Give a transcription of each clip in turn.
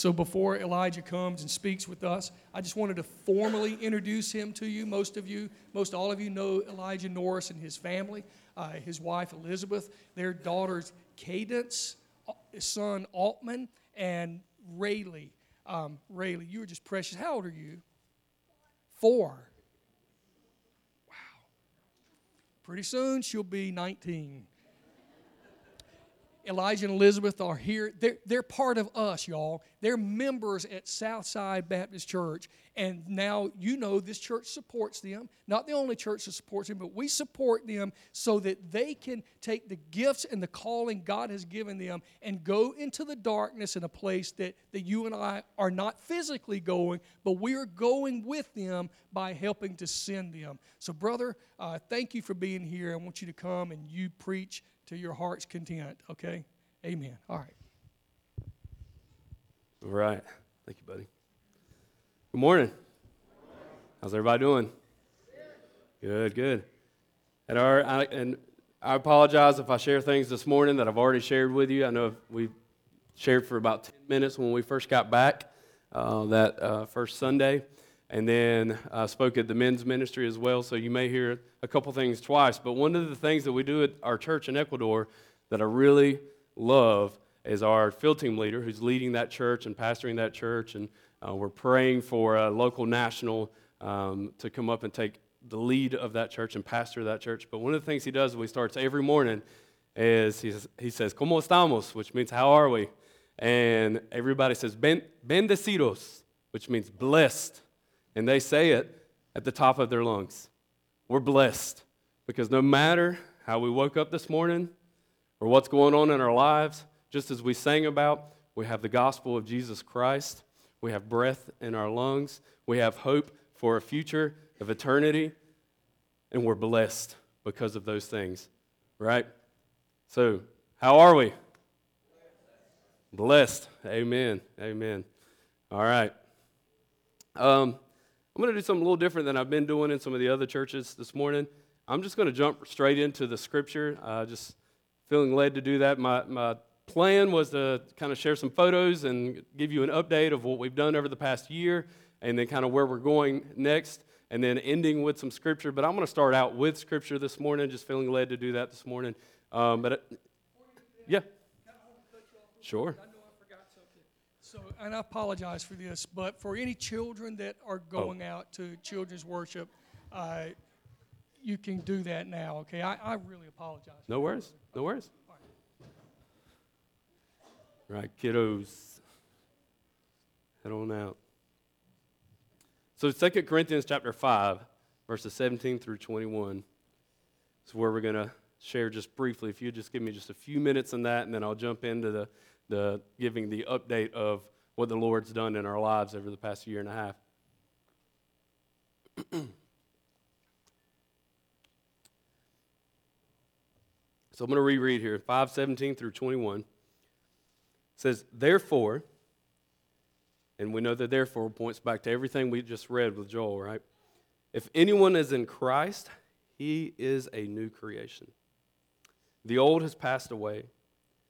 So before Elijah comes and speaks with us, I just wanted to formally introduce him to you. Most all of you know Elijah Norris and his family, his wife Elizabeth, their daughters Cadence, his son Altman, and Rayleigh. Rayleigh, you were just precious. How old are you? 4. Wow. Pretty soon she'll be 19. Elijah and Elizabeth are here. They're part of us, y'all. They're members at Southside Baptist Church. And now you know this church supports them. Not the only church that supports them, but we support them so that they can take the gifts and the calling God has given them and go into the darkness in a place that you and I are not physically going, but we are going with them by helping to send them. So, brother, thank you for being here. I want you to come and you preach to your heart's content, okay? Amen. All right. All right. Thank you, buddy. Good morning. Good morning. How's everybody doing? Good, good. And I apologize if I share things this morning that I've already shared with you. I know we shared for about 10 minutes when we first got back that first Sunday. And then I spoke at the men's ministry as well, so you may hear a couple things twice. But one of the things that we do at our church in Ecuador that I really love is our field team leader who's leading that church and pastoring that church. And we're praying for a local national to come up and take the lead of that church and pastor that church. But one of the things he does when he starts every morning is he says, ¿Cómo estamos?, which means, how are we? And everybody says, bendecidos, which means blessed. And they say it at the top of their lungs. We're blessed because no matter how we woke up this morning or what's going on in our lives, just as we sang about, we have the gospel of Jesus Christ. We have breath in our lungs. We have hope for a future of eternity. And we're blessed because of those things, right? So, how are we? Blessed. Amen. Amen. All right. I'm going to do something a little different than I've been doing in some of the other churches this morning. I'm just going to jump straight into the scripture, just feeling led to do that. My plan was to kind of share some photos and give you an update of what we've done over the past year and then kind of where we're going next and then ending with some scripture. But I'm going to start out with scripture this morning, just feeling led to do that this morning. Sure. So, and I apologize for this, but for any children that are going out to children's worship, you can do that now, okay? I really apologize. No worries. No worries. All right. Right, kiddos. Head on out. So 2 Corinthians chapter 5, verses 17 through 21 is where we're going to share just briefly. If you just give me just a few minutes on that, and then I'll jump into the giving the update of what the Lord's done in our lives over the past year and a half. So I'm going to reread here, 5:17 through 21. It says, therefore, and we know that therefore points back to everything we just read with Joel, right? If anyone is in Christ, he is a new creation. The old has passed away.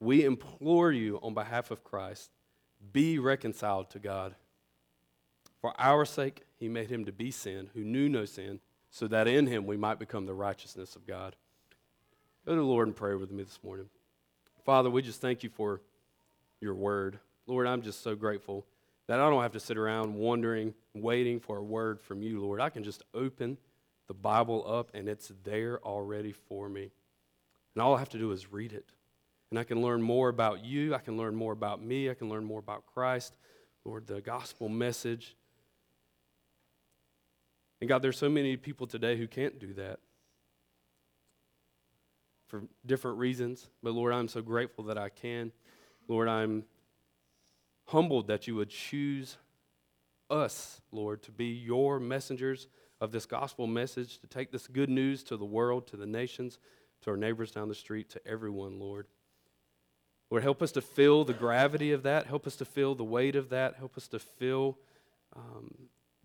We implore you on behalf of Christ, be reconciled to God. For our sake, he made him to be sin, who knew no sin, so that in him we might become the righteousness of God. Go to the Lord and pray with me this morning. Father, we just thank you for your word. Lord, I'm just so grateful that I don't have to sit around wondering, waiting for a word from you, Lord. I can just open the Bible up, and it's there already for me. And all I have to do is read it. And I can learn more about you. I can learn more about me. I can learn more about Christ, Lord, the gospel message. And God, there's so many people today who can't do that for different reasons. But Lord, I'm so grateful that I can. Lord, I'm humbled that you would choose us, Lord, to be your messengers of this gospel message, to take this good news to the world, to the nations, to our neighbors down the street, to everyone, Lord. Lord, help us to feel the gravity of that. Help us to feel the weight of that. Help us to feel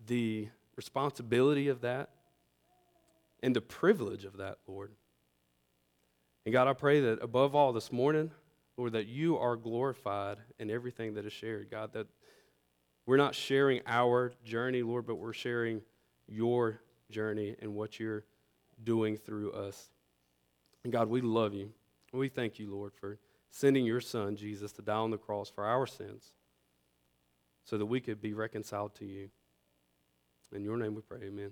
the responsibility of that and the privilege of that, Lord. And God, I pray that above all this morning, Lord, that you are glorified in everything that is shared. God, that we're not sharing our journey, Lord, but we're sharing your journey and what you're doing through us. And God, we love you. We thank you, Lord, for sending your son, Jesus, to die on the cross for our sins so that we could be reconciled to you. In your name we pray, amen.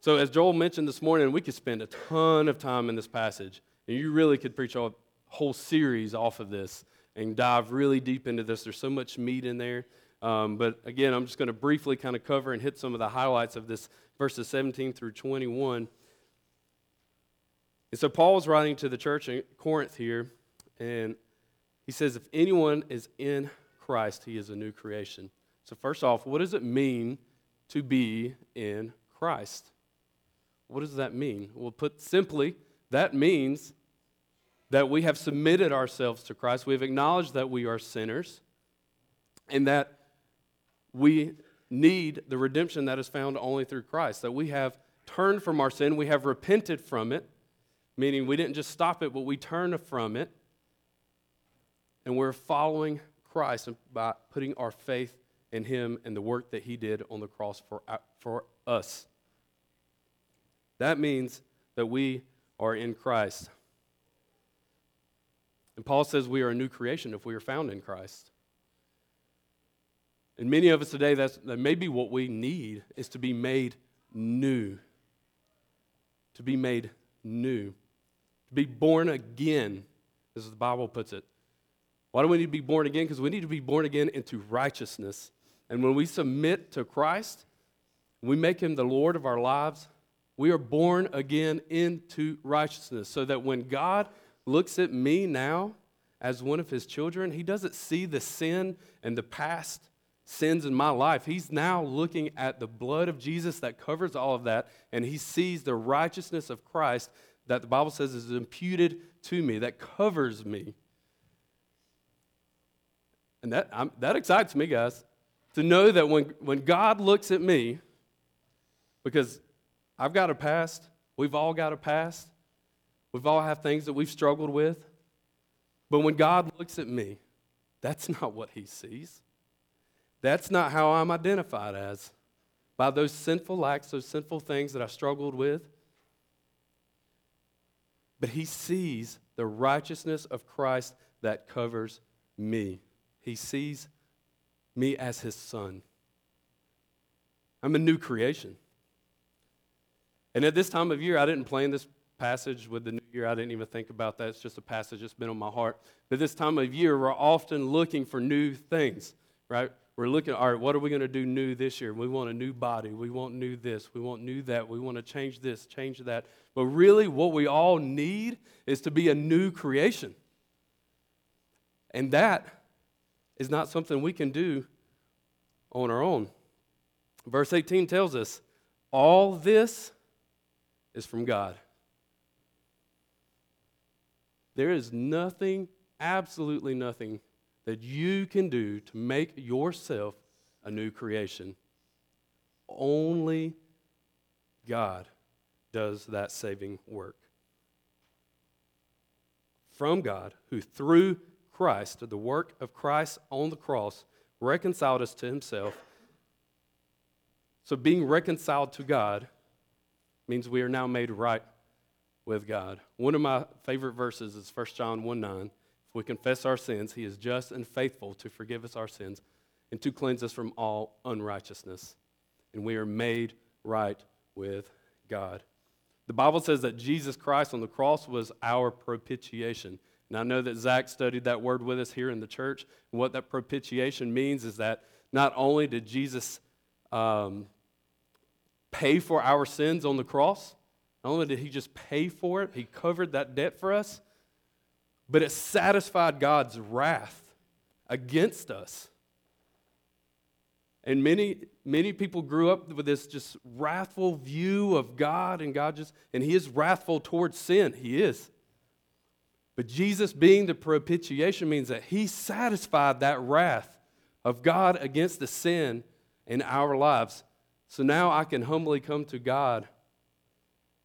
So as Joel mentioned this morning, we could spend a ton of time in this passage. And you really could preach a whole series off of this and dive really deep into this. There's so much meat in there. But again, I'm just going to briefly kind of cover and hit some of the highlights of this, verses 17 through 21. And so Paul is writing to the church in Corinth here, and he says, if anyone is in Christ, he is a new creation. So first off, what does it mean to be in Christ? What does that mean? Well, put simply, that means that we have submitted ourselves to Christ. We have acknowledged that we are sinners and that we need the redemption that is found only through Christ, that we have turned from our sin, we have repented from it, meaning we didn't just stop it, but we turned from it, and we're following Christ by putting our faith in him and the work that he did on the cross for us. That means that we are in Christ. And Paul says we are a new creation if we are found in Christ. And many of us today, that may be what we need, is to be made new. To be made new. To be born again, as the Bible puts it. Why do we need to be born again? Because we need to be born again into righteousness. And when we submit to Christ, we make him the Lord of our lives. We are born again into righteousness so that when God looks at me now as one of his children, he doesn't see the sin and the past sins in my life. He's now looking at the blood of Jesus that covers all of that, and he sees the righteousness of Christ that the Bible says is imputed to me, that covers me. And that excites me, guys, to know that when God looks at me, because I've got a past. We've all got a past. We've all have things that we've struggled with. But when God looks at me, that's not what he sees. That's not how I'm identified as, by those sinful acts, those sinful things that I struggled with. But he sees the righteousness of Christ that covers me. He sees me as his son. I'm a new creation. And at this time of year, I didn't plan this passage with the new year. I didn't even think about that. It's just a passage that's been on my heart. But this time of year, we're often looking for new things, right? We're looking, all right, what are we going to do new this year? We want a new body. We want new this. We want new that. We want to change this, change that. But really, what we all need is to be a new creation. And that is not something we can do on our own. Verse 18 tells us, all this is from God. There is nothing, absolutely nothing, that you can do to make yourself a new creation. Only God does that saving work. From God, who through Christ, the work of Christ on the cross, reconciled us to himself. So being reconciled to God means we are now made right with God. One of my favorite verses is 1 John 1:9. If we confess our sins, he is just and faithful to forgive us our sins and to cleanse us from all unrighteousness. And we are made right with God. The Bible says that Jesus Christ on the cross was our propitiation. And I know that Zach studied that word with us here in the church. And what that propitiation means is that not only did Jesus pay for our sins on the cross. Not only did he just pay for it, he covered that debt for us, but it satisfied God's wrath against us. And many people grew up with this just wrathful view of God, and God he is wrathful towards sin. He is. But Jesus being the propitiation means that he satisfied that wrath of God against the sin in our lives. So now I can humbly come to God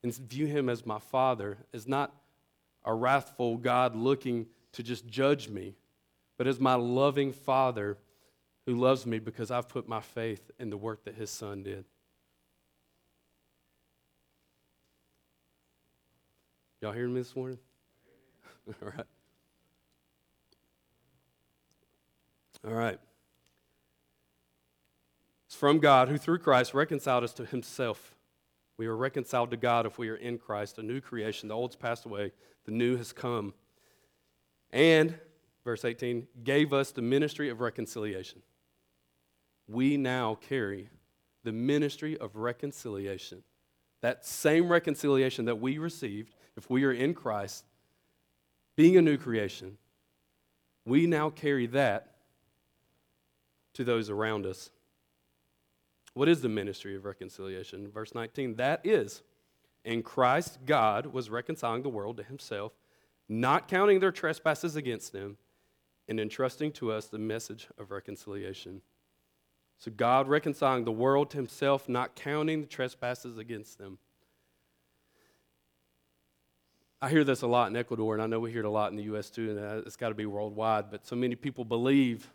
and view him as my Father, as not a wrathful God looking to just judge me, but as my loving Father who loves me because I've put my faith in the work that his Son did. Y'all hearing me this morning? All right. All right. It's from God who through Christ reconciled us to himself. We are reconciled to God if we are in Christ, a new creation. The old's passed away, the new has come. And, verse 18, gave us the ministry of reconciliation. We now carry the ministry of reconciliation. That same reconciliation that we received if we are in Christ, being a new creation, we now carry that to those around us. What is the ministry of reconciliation? Verse 19, that is, in Christ God was reconciling the world to himself, not counting their trespasses against them, and entrusting to us the message of reconciliation. So God reconciling the world to himself, not counting the trespasses against them. I hear this a lot in Ecuador, and I know we hear it a lot in the U.S. too, and it's got to be worldwide, but so many people believe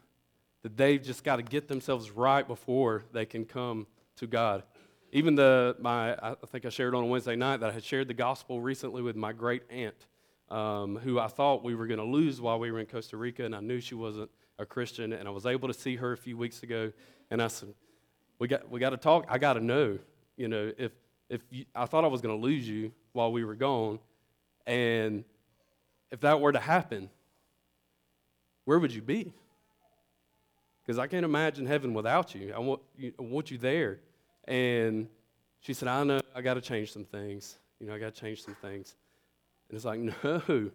that they've just got to get themselves right before they can come to God. Even I think I shared on Wednesday night that I had shared the gospel recently with my great aunt, who I thought we were going to lose while we were in Costa Rica, and I knew she wasn't a Christian, and I was able to see her a few weeks ago, and I said, "We got to talk. I got to know, if you, I thought I was going to lose you while we were gone, and if that were to happen, where would you be? Because I can't imagine heaven without you. I want you there." And she said, "I know, I got to change some things. I got to change some things." And it's like, no,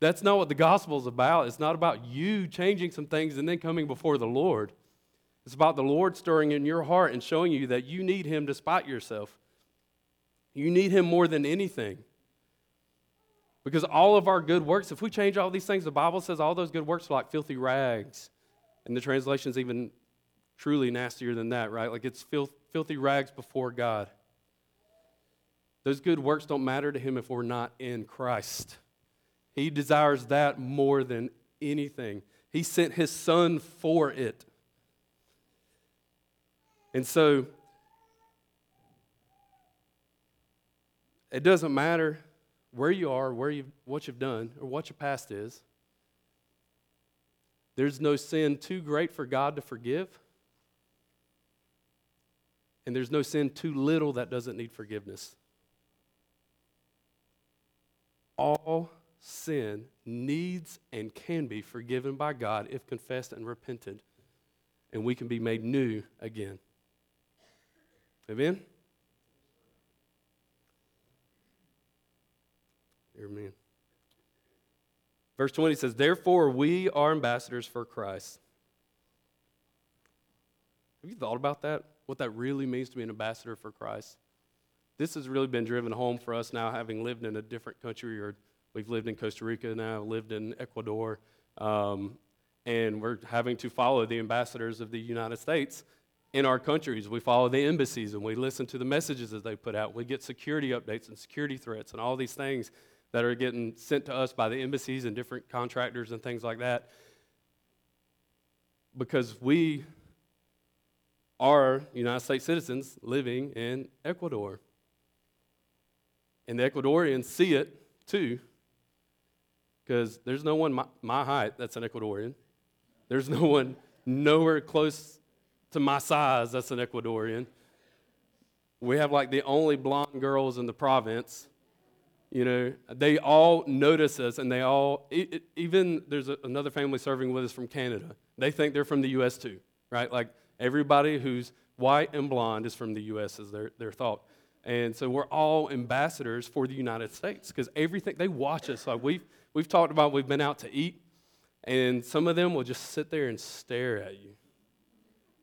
that's not what the gospel is about. It's not about you changing some things and then coming before the Lord. It's about the Lord stirring in your heart and showing you that you need him despite yourself. You need him more than anything. Because all of our good works, if we change all these things, the Bible says all those good works are like filthy rags. And the translation's even truly nastier than that, right? Like it's filthy rags before God. Those good works don't matter to him if we're not in Christ. He desires that more than anything. He sent his Son for it. And so it doesn't matter where you are, what you've done, or what your past is. There's no sin too great for God to forgive. And there's no sin too little that doesn't need forgiveness. All sin needs and can be forgiven by God if confessed and repented. And we can be made new again. Amen? Amen. Verse 20 says, therefore we are ambassadors for Christ. Have you thought about that? What that really means to be an ambassador for Christ? This has really been driven home for us now, having lived in a different country, or we've lived in Costa Rica now, lived in Ecuador, and we're having to follow the ambassadors of the United States in our countries. We follow the embassies, and we listen to the messages that they put out. We get security updates and security threats and all these things that are getting sent to us by the embassies and different contractors and things like that. Because we are United States citizens living in Ecuador. And the Ecuadorians see it too, because there's no one my height that's an Ecuadorian. There's no one nowhere close to my size that's an Ecuadorian. We have like the only blonde girls in the province. They all notice us, and they all, even there's another family serving with us from Canada. They think they're from the U.S. too, right? Like everybody who's white and blonde is from the U.S. is their thought. And so we're all ambassadors for the United States because everything, they watch us. Like we've talked about, we've been out to eat, And some of them will just sit there and stare at you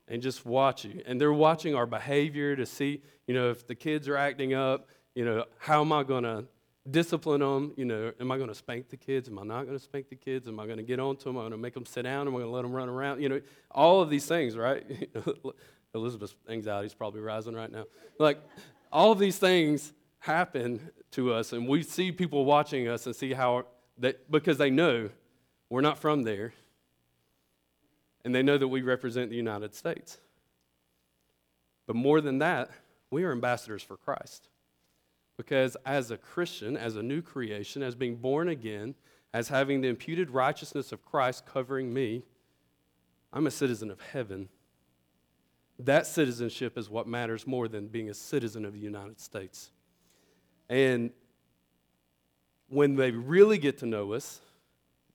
and just watch you. And they're watching our behavior to see, you know, if the kids are acting up, you know, how am I going to discipline them? You know, am I going to spank the kids? Am I not going to spank the kids? Am I going to get on to them? Am I going to make them sit down? Am I going to let them run around? You know, all of these things, right? Elizabeth's anxiety is probably rising right now. Like, all of these things happen to us, and we see people watching us and see how that, because they know we're not from there, and they know that we represent the United States. But more than that, we are ambassadors for Christ, because as a Christian, as a new creation, as being born again, as having the imputed righteousness of Christ covering me, I'm a citizen of heaven. That citizenship is what matters more than being a citizen of the United States. And when they really get to know us,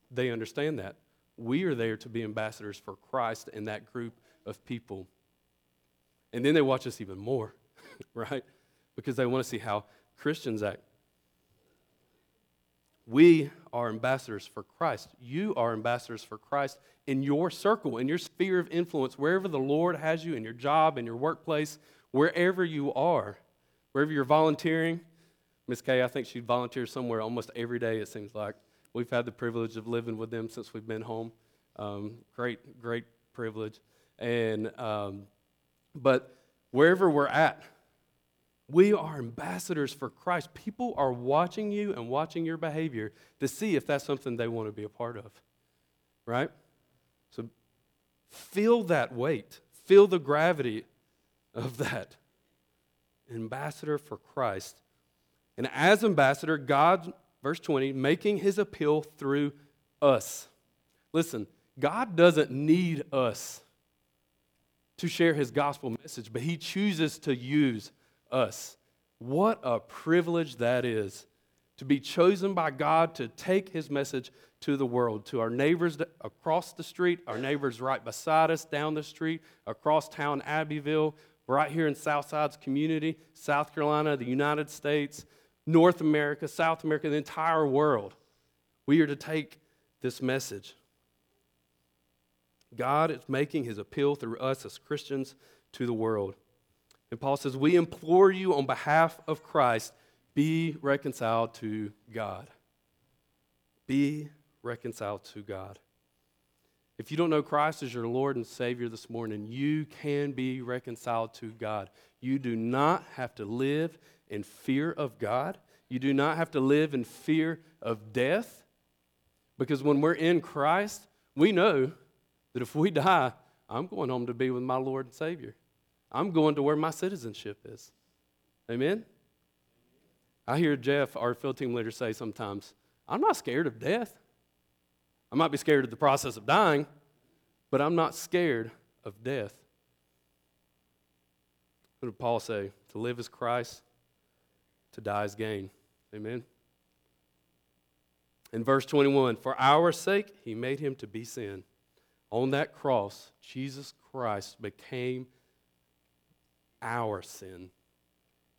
they understand that. We are there to be ambassadors for Christ in that group of people. And then they watch us even more, right? Because they want to see how Christians act. We are ambassadors for Christ. You are ambassadors for Christ in your circle, in your sphere of influence, wherever the Lord has you, in your job, in your workplace, wherever you are, wherever you're volunteering. Miss Kay, I think she volunteers somewhere almost every day, it seems like. We've had the privilege of living with them since we've been home. Great, great privilege. And but wherever we're at, we are ambassadors for Christ. People are watching you and watching your behavior to see if that's something they want to be a part of, right? So feel that weight. Feel the gravity of that. Ambassador for Christ. And as ambassador, God, verse 20, making his appeal through us. Listen, God doesn't need us to share his gospel message, but he chooses to use us. What a privilege that is, to be chosen by God to take his message to the world, to our neighbors across the street, our neighbors right beside us, down the street, across town, Abbeville, right here in Southside's community, South Carolina, the United States, North America, South America, the entire world. We are to take this message. God is making his appeal through us as Christians to the world. And Paul says, we implore you on behalf of Christ, be reconciled to God. Be reconciled to God. If you don't know Christ as your Lord and Savior this morning, you can be reconciled to God. You do not have to live in fear of God. You do not have to live in fear of death. Because when we're in Christ, we know that if we die, I'm going home to be with my Lord and Savior. I'm going to where my citizenship is. Amen? I hear Jeff, our field team leader, say sometimes, I'm not scared of death. I might be scared of the process of dying, but I'm not scared of death. What did Paul say? To live is Christ, to die is gain. Amen? In verse 21, for our sake he made him to be sin. On that cross, Jesus Christ became our sin.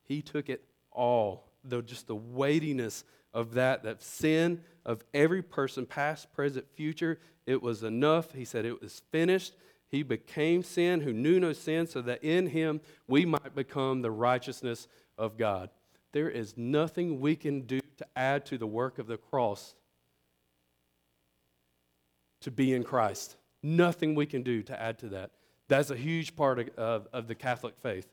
He took it all, though just the weightiness of that sin of every person, past, present, future, it was enough. He said it was finished. He became sin who knew no sin, so that in him we might become the righteousness of God. There is nothing we can do to add to the work of the cross to be in Christ. Nothing we can do to add to that. That's a huge part of the Catholic faith.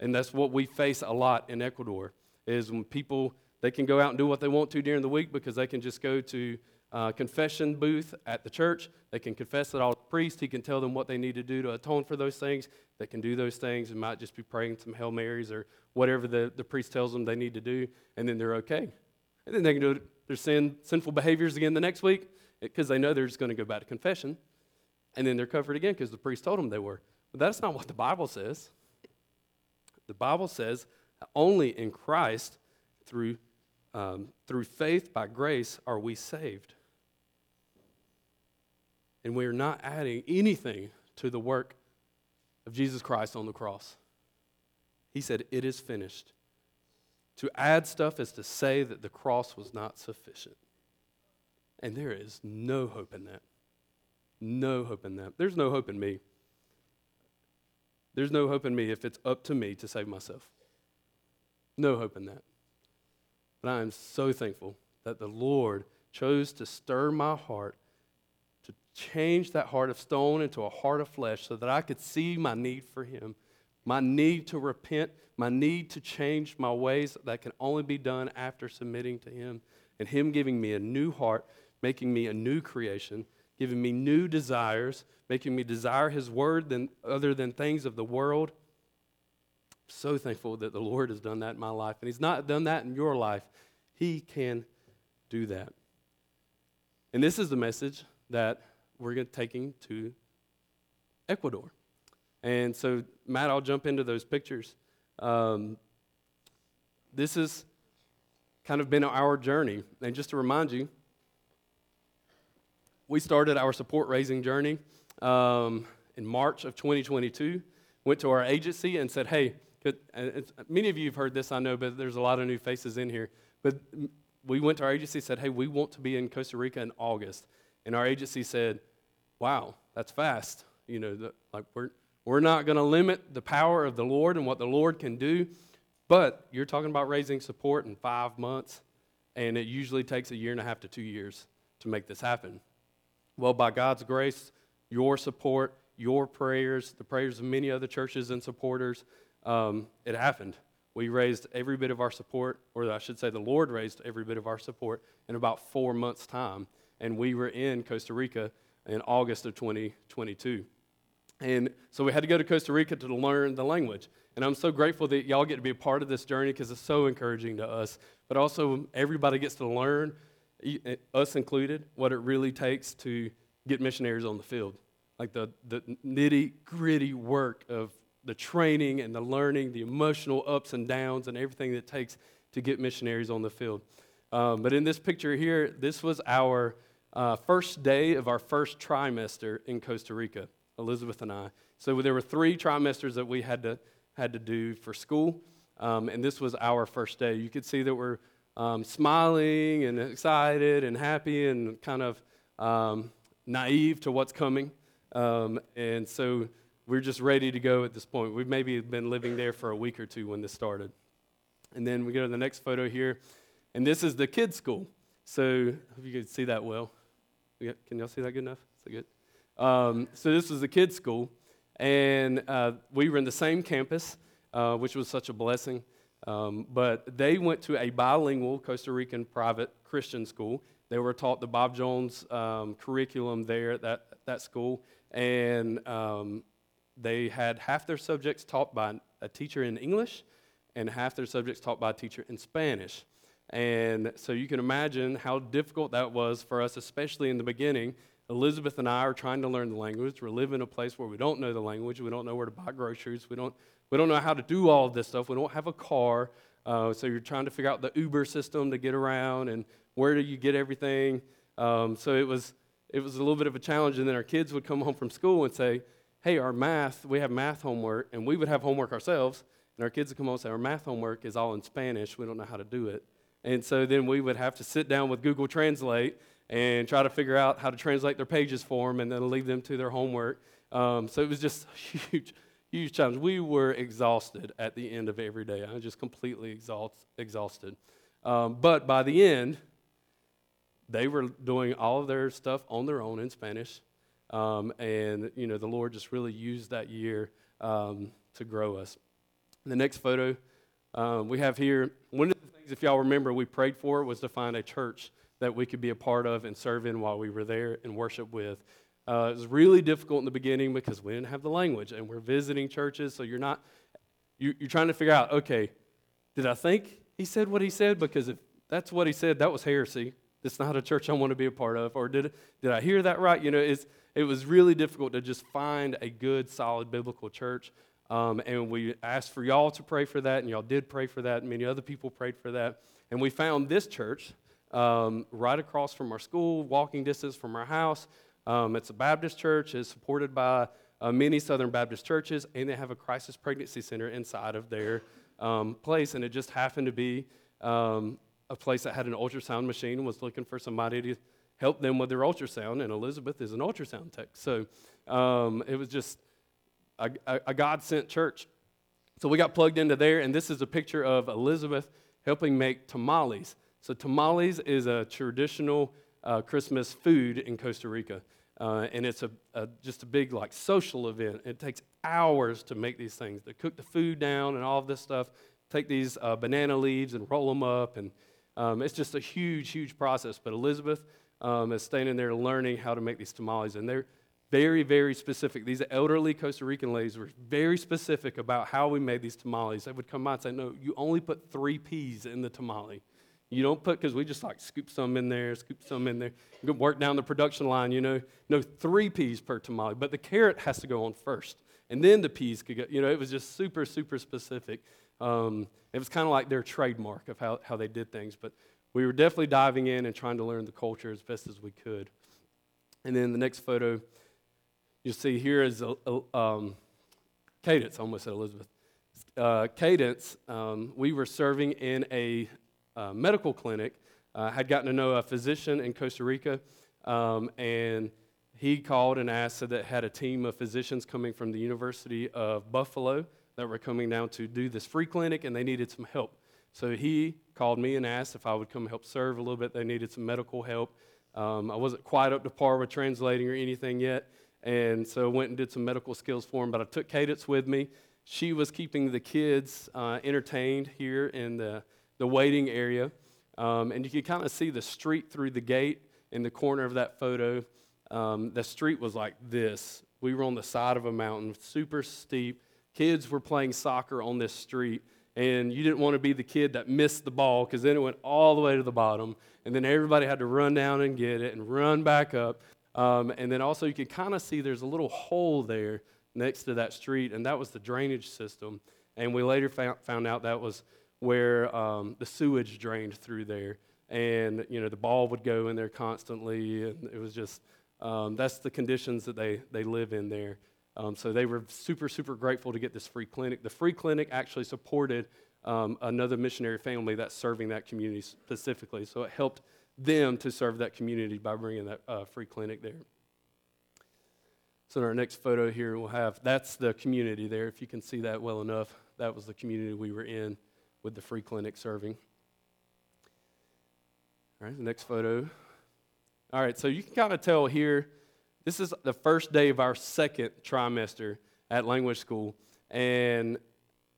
And that's what we face a lot in Ecuador, is when people, they can go out and do what they want to during the week because they can just go to confession booth at the church. They can confess it all to the priest. He can tell them what they need to do to atone for those things. They can do those things. It might just be praying some Hail Marys or whatever the priest tells them they need to do, and then they're okay. And then they can do their sinful behaviors again the next week because they know they're just going to go back to confession. And then they're covered again because the priest told them they were. But that's not what the Bible says. The Bible says only in Christ, through faith by grace, are we saved. And we are not adding anything to the work of Jesus Christ on the cross. He said, it is finished. To add stuff is to say that the cross was not sufficient. And there is no hope in that. No hope in them. There's no hope in me. There's no hope in me if it's up to me to save myself. No hope in that. But I am so thankful that the Lord chose to stir my heart, to change that heart of stone into a heart of flesh so that I could see my need for him, my need to repent, my need to change my ways that can only be done after submitting to him and him giving me a new heart, making me a new creation, giving me new desires, making me desire his word other than things of the world. I'm so thankful that the Lord has done that in my life. And he's not done that in your life. He can do that. And this is the message that we're taking to Ecuador. And so, Matt, I'll jump into those pictures. This has kind of been our journey. And just to remind you, we started our support raising journey in March of 2022, went to our agency and said, hey, many of you have heard this, I know, but there's a lot of new faces in here. But we went to our agency and said, hey, we want to be in Costa Rica in August. And our agency said, wow, that's fast. You know, we're not going to limit the power of the Lord and what the Lord can do. But you're talking about raising support in 5 months, and it usually takes a year and a half to 2 years to make this happen. Well, by God's grace, your support, your prayers, the prayers of many other churches and supporters, it happened. We raised every bit of our support, or I should say the Lord raised every bit of our support in about 4 months' time. And we were in Costa Rica in August of 2022. And so we had to go to Costa Rica to learn the language. And I'm so grateful that y'all get to be a part of this journey because it's so encouraging to us. But also everybody gets to learn, us included, what it really takes to get missionaries on the field. Like the nitty-gritty work of the training and the learning, the emotional ups and downs and everything that it takes to get missionaries on the field. But in this picture here, this was our first day of our first trimester in Costa Rica, Elizabeth and I. So there were 3 trimesters that we had to do for school, and this was our first day. You could see that we're smiling and excited and happy and kind of naive to what's coming. And so we're just ready to go at this point. We've maybe been living there for a week or two when this started. And then we go to the next photo here. And this is the kids' school. So I hope you can see that well. Can y'all see that good enough? Is that good? So this was the kids' school. And we were in the same campus, which was such a blessing. But they went to a bilingual Costa Rican private Christian school. They were taught the Bob Jones curriculum there at that school, and they had half their subjects taught by a teacher in English and half their subjects taught by a teacher in Spanish. And so you can imagine how difficult that was for us, especially in the beginning. Elizabeth and I are trying to learn the language. We're living in a place where we don't know the language. We don't know where to buy groceries. We don't know how to do all of this stuff. We don't have a car. So you're trying to figure out the Uber system to get around and where do you get everything. So it was a little bit of a challenge. And then our kids would come home from school and say, hey, we have math homework. And we would have homework ourselves. And our kids would come home and say, our math homework is all in Spanish. We don't know how to do it. And so then we would have to sit down with Google Translate and try to figure out how to translate their pages for them and then leave them to their homework. So it was just huge. Huge challenge. We were exhausted at the end of every day. I was just completely exhausted. But by the end, they were doing all of their stuff on their own in Spanish. And, you know, the Lord just really used that year to grow us. The next photo we have here, one of the things, if y'all remember, we prayed for was to find a church that we could be a part of and serve in while we were there and worship with. It was really difficult in the beginning because we didn't have the language, and we're visiting churches, so you're trying to figure out, okay, did I think he said what he said? Because if that's what he said, that was heresy. That's not a church I want to be a part of. Or did I hear that right? You know, it was really difficult to just find a good, solid biblical church, and we asked for y'all to pray for that, and y'all did pray for that, and many other people prayed for that, and we found this church right across from our school, walking distance from our house. It's a Baptist church. It's supported by many Southern Baptist churches, and they have a crisis pregnancy center inside of their place, and it just happened to be a place that had an ultrasound machine, was looking for somebody to helped them with their ultrasound, and Elizabeth is an ultrasound tech. So it was just a God-sent church. So we got plugged into there, and this is a picture of Elizabeth helping make tamales. So tamales is a traditional Christmas food in Costa Rica, and it's just a big like social event. It takes hours to make these things. They cook the food down and all of this stuff, take these banana leaves and roll them up, and it's just a huge, huge process. But Elizabeth is standing there learning how to make these tamales, and they're very, very specific. These elderly Costa Rican ladies were very specific about how we made these tamales. They would come by and say, no, you only put 3 peas in the tamale. You don't put, because we just like scoop some in there, scoop some in there. You can work down the production line, you know. No, 3 peas per tamale. But the carrot has to go on first. And then the peas could go, you know, it was just super, super specific. It was kind of like their trademark of how they did things. But we were definitely diving in and trying to learn the culture as best as we could. And then the next photo, you see here is Cadence, I almost said Elizabeth. Cadence, we were serving in a medical clinic. Had gotten to know a physician in Costa Rica, and he called and asked that had a team of physicians coming from the University of Buffalo that were coming down to do this free clinic, and they needed some help. So he called me and asked if I would come help serve a little bit. They needed some medical help. I wasn't quite up to par with translating or anything yet. And so I went and did some medical skills for him, but I took Cadence with me. She was keeping the kids entertained here in the waiting area. And you could kind of see the street through the gate in the corner of that photo. The street was like this. We were on the side of a mountain, super steep. Kids were playing soccer on this street. And you didn't want to be the kid that missed the ball, because then it went all the way to the bottom. And then everybody had to run down and get it and run back up. And then also you can kind of see there's a little hole there next to that street, and that was the drainage system. And we later found out that was where the sewage drained through there. And, you know, the ball would go in there constantly, and it was just, that's the conditions that they live in there. So they were super, super grateful to get this free clinic. The free clinic actually supported another missionary family that's serving that community specifically, so it helped them to serve that community by bringing that free clinic there. So in our next photo here, we'll have, that's the community there. If you can see that well enough, that was the community we were in with the free clinic serving. All right, the next photo. All right, so you can kind of tell here, this is the first day of our second trimester at language school, and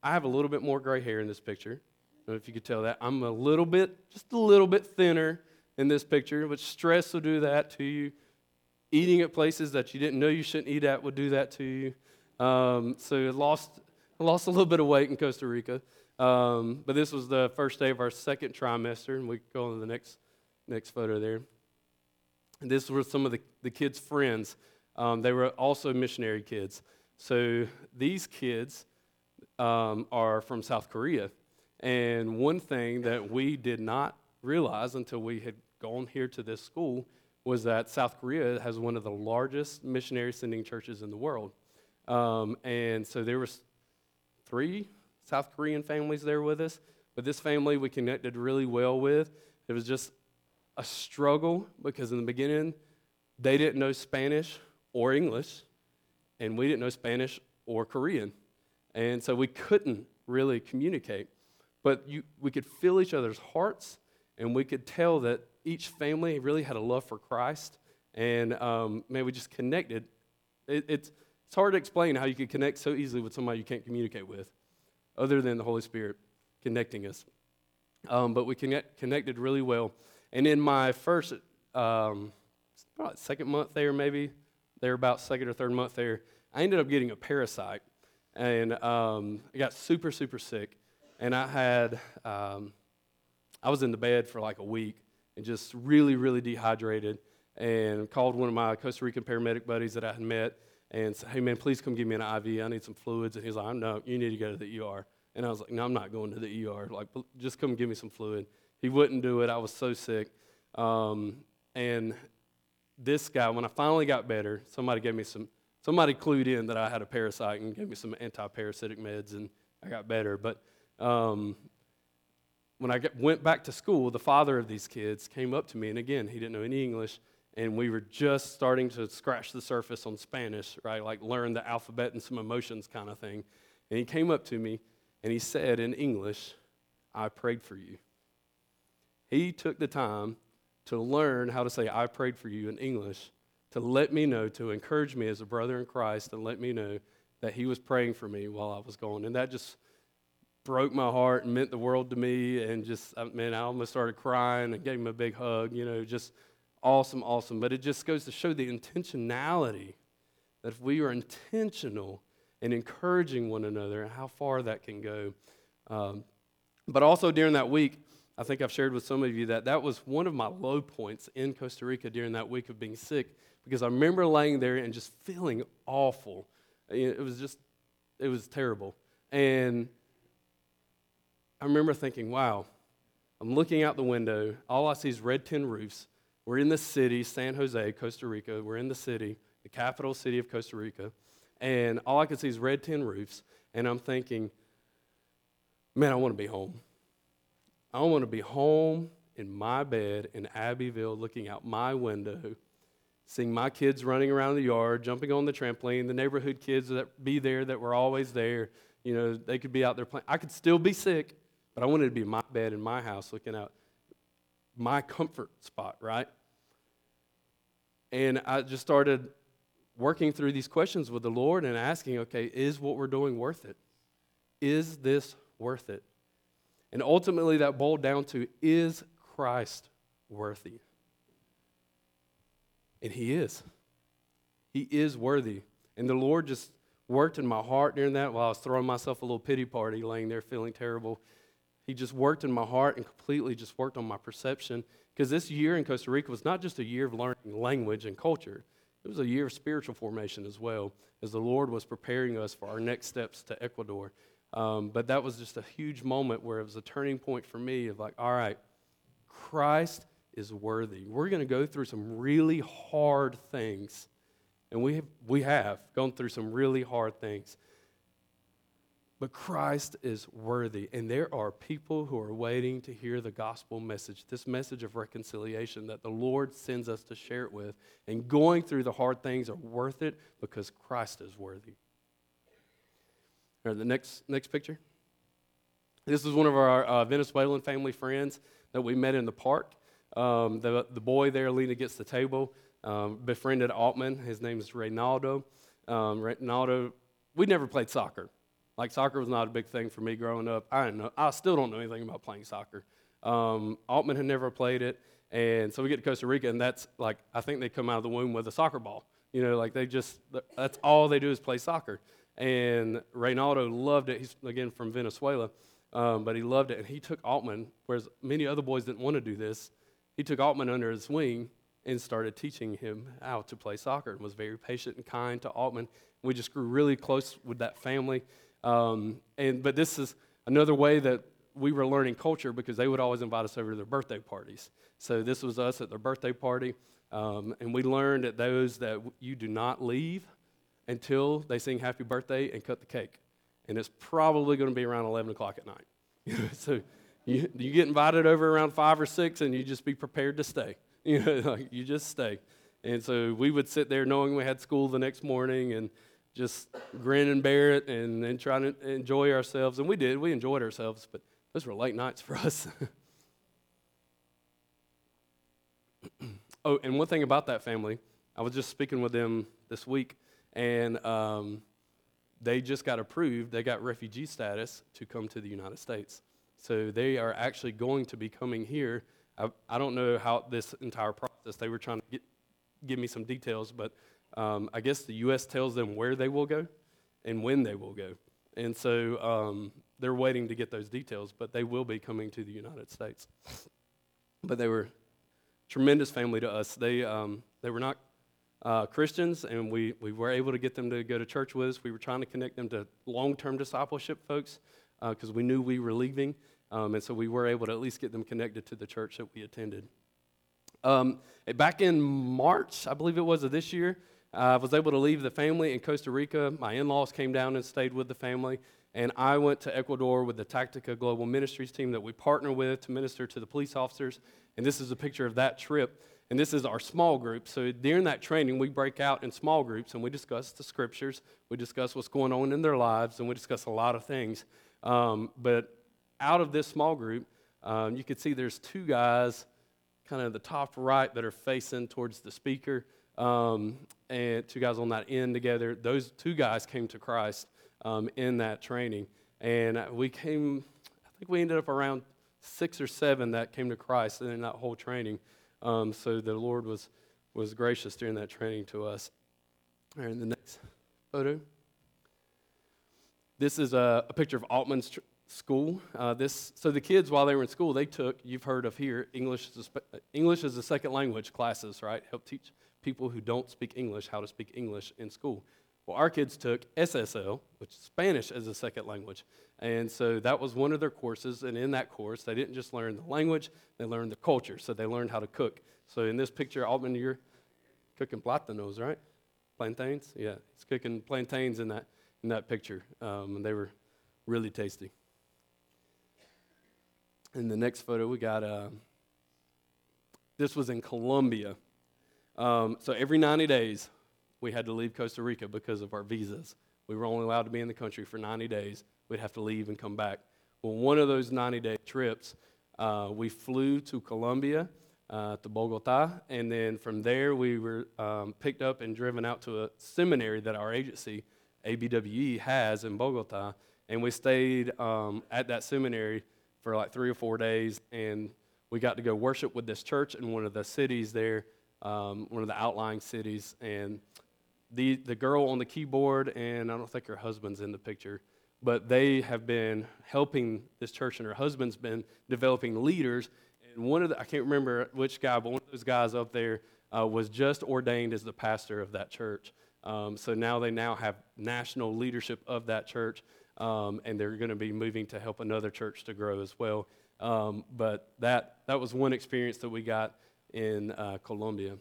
I have a little bit more gray hair in this picture. I don't know if you could tell that. I'm a little bit, just a little bit thinner in this picture, but stress will do that to you. Eating at places that you didn't know you shouldn't eat at will do that to you. So I lost a little bit of weight in Costa Rica. But this was the first day of our second trimester, and we go on to the next photo there. And this were some of the kids' friends. They were also missionary kids. So these kids are from South Korea. And one thing that we did not realize until we had gone here to this school was that South Korea has one of the largest missionary sending churches in the world. And so there was 3 South Korean families there with us, but this family we connected really well with. It was just a struggle because in the beginning, they didn't know Spanish or English, and we didn't know Spanish or Korean. And so we couldn't really communicate, but we could feel each other's hearts, and we could tell that each family really had a love for Christ, and man, we just connected. It's hard to explain how you could connect so easily with somebody you can't communicate with, other than the Holy Spirit connecting us. But we connected really well. And in my first, probably second month there, maybe, there about second or third month there, I ended up getting a parasite, and I got super, super sick, and I was in the bed for like a week, and just really, really dehydrated, and called one of my Costa Rican paramedic buddies that I had met, and said, hey man, please come give me an IV, I need some fluids, and he's like, no, you need to go to the ER, and I was like, no, I'm not going to the ER, like, just come give me some fluid. He wouldn't do it, I was so sick, and this guy, when I finally got better, somebody clued in that I had a parasite and gave me some anti-parasitic meds, and I got better, but when I went back to school, the father of these kids came up to me, and again, he didn't know any English, and we were just starting to scratch the surface on Spanish, right, like learn the alphabet and some emotions kind of thing. And he came up to me, and he said in English, "I prayed for you." He took the time to learn how to say "I prayed for you" in English to let me know, to encourage me as a brother in Christ, and let me know that he was praying for me while I was gone. And that just broke my heart and meant the world to me, and just, man, I almost started crying and gave him a big hug, you know, just awesome, awesome. But it just goes to show the intentionality, that if we are intentional in encouraging one another, and how far that can go. But also during that week, I think I've shared with some of you that that was one of my low points in Costa Rica during that week of being sick, because I remember laying there and just feeling awful. It was terrible. And I remember thinking, wow, I'm looking out the window. All I see is red tin roofs. We're in the city, San Jose, Costa Rica. We're in the city, the capital city of Costa Rica. And all I could see is red tin roofs. And I'm thinking, man, I want to be home. I want to be home in my bed in Abbeville, looking out my window, seeing my kids running around the yard, jumping on the trampoline, the neighborhood kids that be there that were always there. You know, they could be out there playing. I could still be sick, but I wanted to be in my bed in my house looking out my comfort spot, right? And I just started working through these questions with the Lord and asking, okay, is what we're doing worth it? Is this worth it? And ultimately that boiled down to, is Christ worthy? And he is. He is worthy. And the Lord just worked in my heart during that while I was throwing myself a little pity party, laying there feeling terrible. He just worked in my heart and completely just worked on my perception. Because this year in Costa Rica was not just a year of learning language and culture. It was a year of spiritual formation as well, as the Lord was preparing us for our next steps to Ecuador. But that was just a huge moment where it was a turning point for me of like, all right, Christ is worthy. We're going to go through some really hard things. And we have gone through some really hard things. But Christ is worthy. And there are people who are waiting to hear the gospel message, this message of reconciliation that the Lord sends us to share it with. And going through the hard things are worth it because Christ is worthy. All right, the next picture. This is one of our Venezuelan family friends that we met in the park. The boy there leaning against the table befriended Altman. His name is Reynaldo. Reynaldo, we never played soccer. Like, soccer was not a big thing for me growing up. I still don't know anything about playing soccer. Altman had never played it, and so we get to Costa Rica, and that's like, I think they come out of the womb with a soccer ball. You know, like that's all they do is play soccer. And Reynaldo loved it. He's, again, from Venezuela, but he loved it, and he took Altman, whereas many other boys didn't want to do this. He took Altman under his wing and started teaching him how to play soccer, and was very patient and kind to Altman. We just grew really close with that family. But this is another way that we were learning culture, because they would always invite us over to their birthday parties. So this was us at their birthday party, and we learned at those that you do not leave until they sing happy birthday and cut the cake. And it's probably going to be around 11 o'clock at night. So you get invited over around 5 or 6, and you just be prepared to stay. You know, like, you just stay. And so we would sit there knowing we had school the next morning and just grin and bear it and try to enjoy ourselves. And we did. We enjoyed ourselves, but those were late nights for us. Oh, and one thing about that family, I was just speaking with them this week, and they just got approved. They got refugee status to come to the United States. So they are actually going to be coming here. I don't know how this entire process, they were trying to give me some details, but I guess the U.S. tells them where they will go and when they will go. And so they're waiting to get those details, but they will be coming to the United States. But they were a tremendous family to us. They were not Christians, and we were able to get them to go to church with us. We were trying to connect them to long-term discipleship folks, because we knew we were leaving, and so we were able to at least get them connected to the church that we attended. Back in March, I believe it was, of this year, I was able to leave the family in Costa Rica. My in-laws came down and stayed with the family. And I went to Ecuador with the Tactica Global Ministries team that we partner with to minister to the police officers. And this is a picture of that trip. And this is our small group. So during that training, we break out in small groups, and we discuss the scriptures. We discuss what's going on in their lives, and we discuss a lot of things. But out of this small group, you could see there's two guys kind of the top right that are facing towards the speaker, and two guys on that end together. Those two guys came to Christ in that training. And I think we ended up around 6 or 7 that came to Christ in that whole training. So the Lord was gracious during that training to us. All right, in the next photo. This is a picture of Altman's school. So the kids, while they were in school, they took, you've heard of here, English as a second language classes, right? Help teach people who don't speak English how to speak English in school. Well, our kids took SSL, which is Spanish as a second language. And so that was one of their courses. And in that course, they didn't just learn the language, they learned the culture. So they learned how to cook. So in this picture, Altman, you're cooking plátanos, right? Plantains? Yeah, he's cooking plantains in that picture. And they were really tasty. In the next photo, we got, this was in Colombia. So every 90 days, we had to leave Costa Rica because of our visas. We were only allowed to be in the country for 90 days. We'd have to leave and come back. Well, one of those 90-day trips, we flew to Colombia, to Bogota, and then from there we were picked up and driven out to a seminary that our agency, ABWE, has in Bogota, and we stayed at that seminary for like 3 or 4 days, and we got to go worship with this church in one of the cities there, one of the outlying cities, and the girl on the keyboard, and I don't think her husband's in the picture, but they have been helping this church, and her husband's been developing leaders. And one of the, I can't remember which guy, but one of those guys up there was just ordained as the pastor of that church. So now they have national leadership of that church, and they're going to be moving to help another church to grow as well. But that was one experience that we got in Colombia.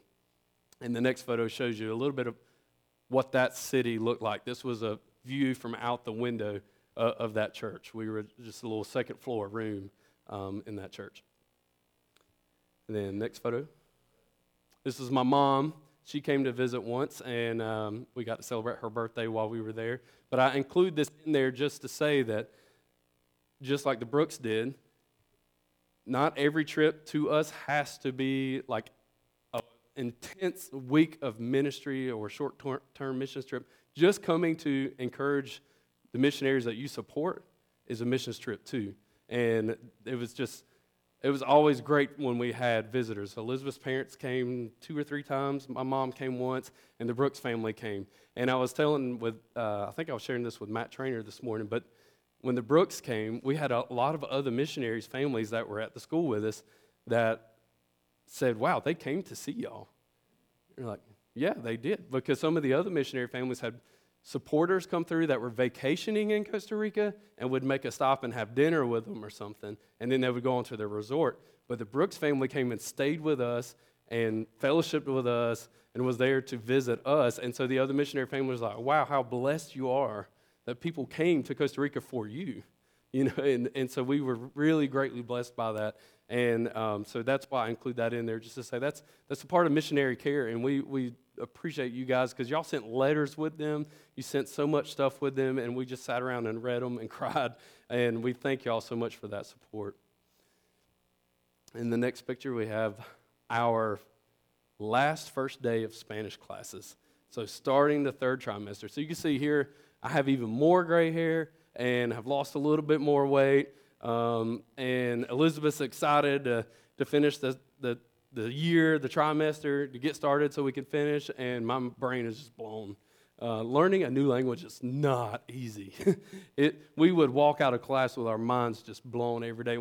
And the next photo shows you a little bit of what that city looked like. This was a view from out the window of that church. We were just a little second floor room in that church. And then next photo. This is my mom. She came to visit once, and we got to celebrate her birthday while we were there. But I include this in there just to say that, just like the Brooks did, not every trip to us has to be like intense week of ministry or short-term missions trip. Just coming to encourage the missionaries that you support is a missions trip too. And it was always great when we had visitors. Elizabeth's parents came 2 or 3 times. My mom came once, and the Brooks family came. And I was I think I was sharing this with Matt Traynor this morning, but when the Brooks came, we had a lot of other missionaries' families that were at the school with us that said, wow, they came to see y'all. You're like, yeah, they did. Because some of the other missionary families had supporters come through that were vacationing in Costa Rica and would make a stop and have dinner with them or something. And then they would go on to their resort. But the Brooks family came and stayed with us and fellowshiped with us and was there to visit us. And so the other missionary family was like, wow, how blessed you are that people came to Costa Rica for you. You know, and so we were really greatly blessed by that. And so that's why I include that in there, just to say that's a part of missionary care, and we appreciate you guys because y'all sent letters with them. You sent so much stuff with them, and we just sat around and read them and cried, and we thank y'all so much for that support. In the next picture, we have our last first day of Spanish classes, so starting the third trimester. So you can see here I have even more gray hair and have lost a little bit more weight. And Elizabeth's excited to finish the year, the trimester, to get started so we can finish, and my brain is just blown. Learning a new language is not easy. We would walk out of class with our minds just blown every day.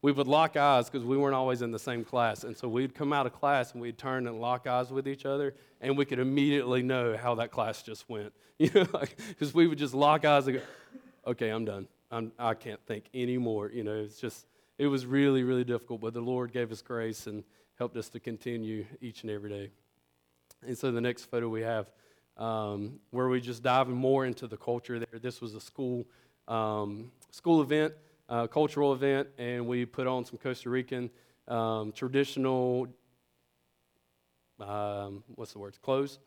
We would lock eyes because we weren't always in the same class, and so we'd come out of class and we'd turn and lock eyes with each other, and we could immediately know how that class just went. You know, because we would just lock eyes and go, okay, I'm done. I can't think anymore. You know, it was really, really difficult, but the Lord gave us grace and helped us to continue each and every day. And so the next photo we have where we just dive more into the culture there. This was a school event, cultural event, and we put on some Costa Rican traditional, what's the word, clothes?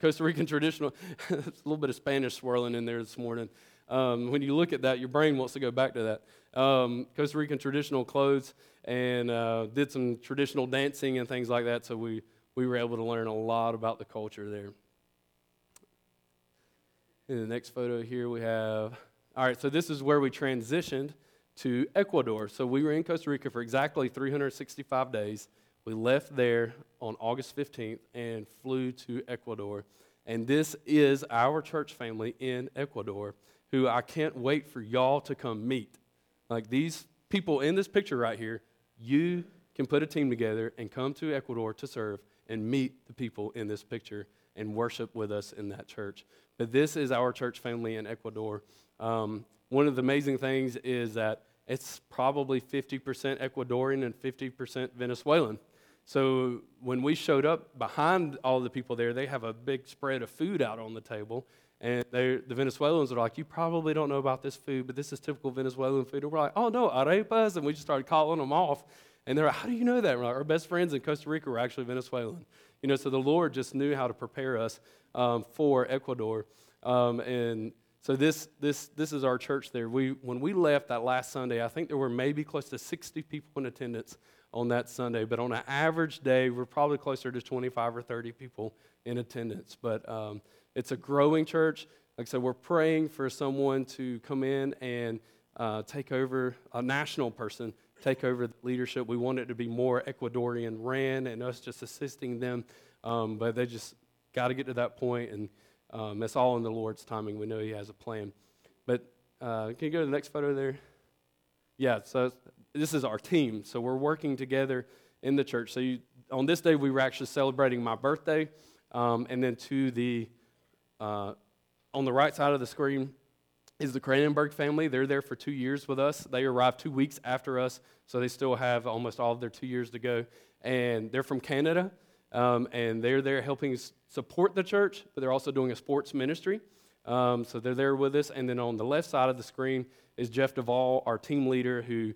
Costa Rican traditional, a little bit of Spanish swirling in there this morning. When you look at that, your brain wants to go back to that. Costa Rican traditional clothes, and did some traditional dancing and things like that, so we were able to learn a lot about the culture there. In the next photo here we have, all right, so this is where we transitioned to Ecuador. So we were in Costa Rica for exactly 365 days. We left there on August 15th and flew to Ecuador. And this is our church family in Ecuador, who I can't wait for y'all to come meet. Like these people in this picture right here, you can put a team together and come to Ecuador to serve and meet the people in this picture and worship with us in that church. But this is our church family in Ecuador. One of the amazing things is that it's probably 50% Ecuadorian and 50% Venezuelan. So when we showed up behind all the people there, they have a big spread of food out on the table. And the Venezuelans are like, you probably don't know about this food, but this is typical Venezuelan food. And we're like, oh, no, arepas. And we just started calling them off. And they're like, how do you know that? And we're like, our best friends in Costa Rica were actually Venezuelan. You know, so the Lord just knew how to prepare us for Ecuador. And so this is our church there. When we left that last Sunday, I think there were maybe close to 60 people in attendance on that Sunday, but on an average day, we're probably closer to 25 or 30 people in attendance. But it's a growing church. Like I said, we're praying for someone to come in and take over, a national person, take over the leadership. We want it to be more Ecuadorian ran and us just assisting them, but they just got to get to that point, and it's all in the Lord's timing. We know He has a plan. But can you go to the next photo there? Yeah, so this is our team. So we're working together in the church. So on this day, we were actually celebrating my birthday. And then on the right side of the screen is the Cranenberg family. They're there for 2 years with us. They arrived 2 weeks after us, so they still have almost all of their 2 years to go. And they're from Canada, and they're there helping support the church, but they're also doing a sports ministry. So they're there with us. And then on the left side of the screen is Jeff Duvall, our team leader, who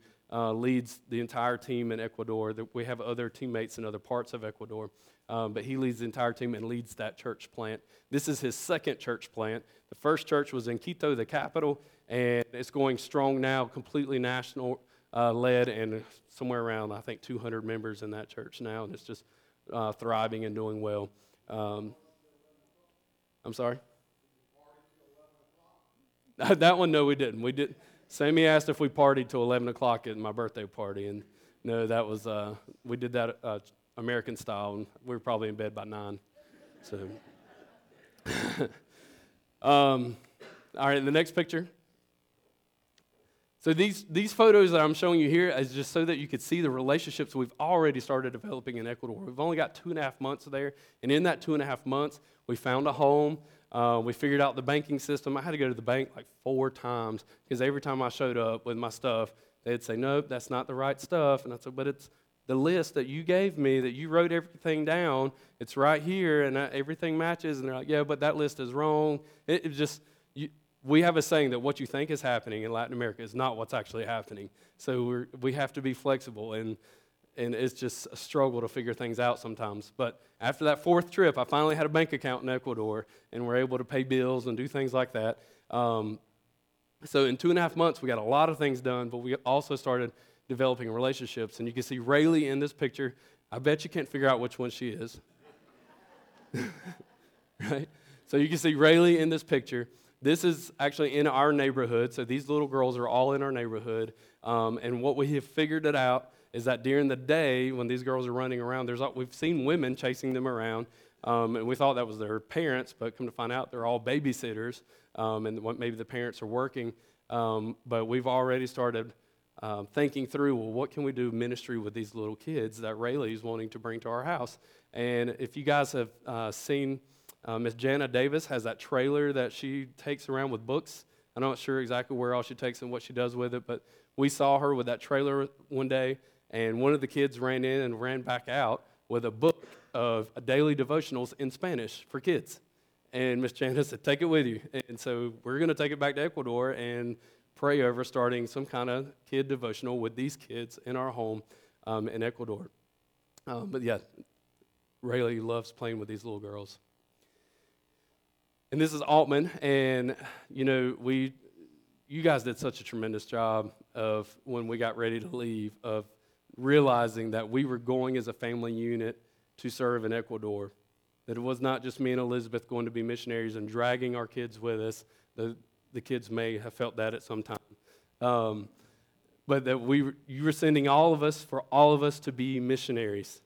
leads the entire team in Ecuador. We have other teammates in other parts of Ecuador, but he leads the entire team and leads that church plant. This is his second church plant. The first church was in Quito, the capital, and it's going strong now, completely national-led, and somewhere around, I think, 200 members in that church now, and it's just thriving and doing well. I'm sorry? That one, no, we didn't. We did. Sammy asked if we partied till 11 o'clock at my birthday party, and no, that was we did that American style, and we were probably in bed by 9. So, all right, the next picture. So these photos that I'm showing you here is just so that you could see the relationships we've already started developing in Ecuador. We've only got 2.5 months there, and in that 2.5 months, we found a home. We figured out the banking system. I had to go to the bank like 4 times because every time I showed up with my stuff, they'd say, nope, that's not the right stuff. And I said, but it's the list that you gave me that you wrote everything down. It's right here, and everything matches. And they're like, yeah, but that list is wrong. We have a saying that what you think is happening in Latin America is not what's actually happening. So we have to be flexible, and it's just a struggle to figure things out sometimes. But after that 4th trip, I finally had a bank account in Ecuador, and we're able to pay bills and do things like that. So in 2.5 months, we got a lot of things done, but we also started developing relationships. And you can see Rayleigh in this picture. I bet you can't figure out which one she is. Right? So you can see Rayleigh in this picture. This is actually in our neighborhood, so these little girls are all in our neighborhood, and what we have figured it out is that during the day when these girls are running around, we've seen women chasing them around, and we thought that was their parents, but come to find out they're all babysitters, and maybe the parents are working, but we've already started thinking through, well, what can we do ministry with these little kids that Rayleigh is wanting to bring to our house? And if you guys have seen... Miss Jana Davis has that trailer that she takes around with books. I'm not sure exactly where all she takes and what she does with it, but we saw her with that trailer one day, and one of the kids ran in and ran back out with a book of daily devotionals in Spanish for kids. And Miss Janice said, take it with you. And so we're going to take it back to Ecuador and pray over starting some kind of kid devotional with these kids in our home in Ecuador. But yeah, Rayleigh loves playing with these little girls. And this is Altman, and you know, you guys did such a tremendous job of, when we got ready to leave, of realizing that we were going as a family unit to serve in Ecuador, that it was not just me and Elizabeth going to be missionaries and dragging our kids with us. The kids may have felt that at some time. But that you were sending all of us, for all of us to be missionaries.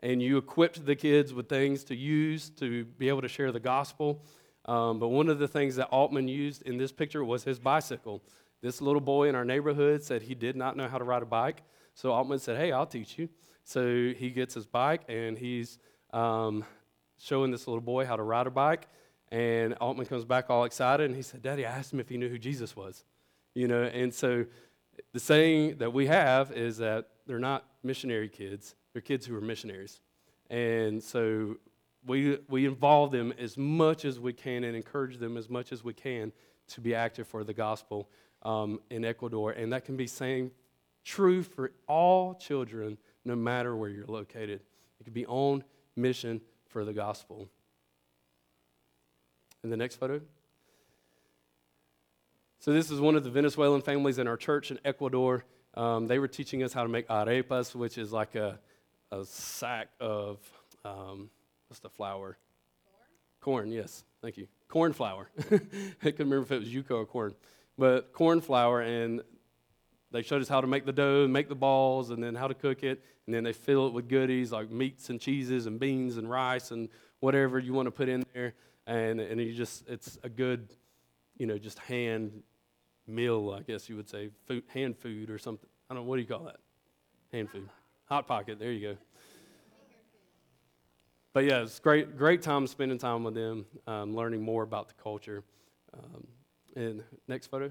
And you equipped the kids with things to use to be able to share the gospel. But one of the things that Altman used in this picture was his bicycle. This little boy in our neighborhood said he did not know how to ride a bike. So Altman said, hey, I'll teach you. So he gets his bike, and he's showing this little boy how to ride a bike. And Altman comes back all excited, and he said, Daddy, I asked him if he knew who Jesus was. You know, and so the saying that we have is that they're not missionary kids. They're kids who are missionaries. And so we involve them as much as we can and encourage them as much as we can to be active for the gospel in Ecuador. And that can be true for all children, no matter where you're located. It could be on mission for the gospel. And the next photo. So this is one of the Venezuelan families in our church in Ecuador. They were teaching us how to make arepas, which is like a sack of, what's the flour? Corn, yes. Thank you. Corn flour. I couldn't remember if it was yuca or corn. But corn flour, and they showed us how to make the dough, make the balls, and then how to cook it. And then they fill it with goodies like meats and cheeses and beans and rice and whatever you want to put in there. And you just, it's a good, you know, just hand meal, I guess you would say, food, hand food or something. I don't know, what do you call that? Hand food. Hot Pocket, there you go. But yeah, it's great time spending time with them, learning more about the culture. And next photo.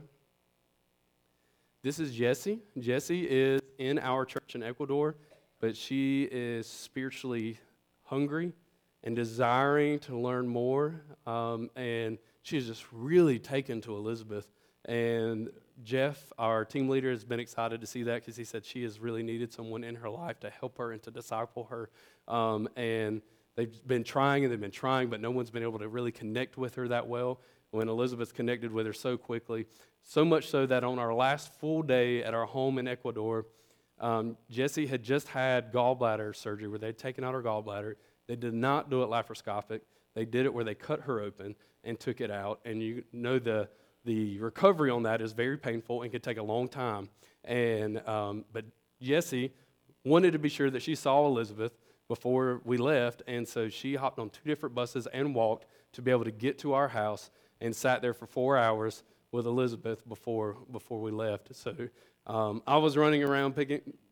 This is Jessie. Jessie is in our church in Ecuador, but she is spiritually hungry and desiring to learn more. And she's just really taken to Elizabeth. And Jeff, our team leader, has been excited to see that because he said she has really needed someone in her life to help her and to disciple her. And they've been trying but no one's been able to really connect with her that well. When Elizabeth's connected with her so quickly, so much so that on our last full day at our home in Ecuador, Jessie had just had gallbladder surgery where they'd taken out her gallbladder. They did not do it laparoscopic. They did it where they cut her open and took it out. And you know the recovery on that is very painful and can take a long time. And but Jessie wanted to be sure that she saw Elizabeth before we left, and so she hopped on 2 different buses and walked to be able to get to our house and sat there for 4 hours with Elizabeth before we left. So I was running around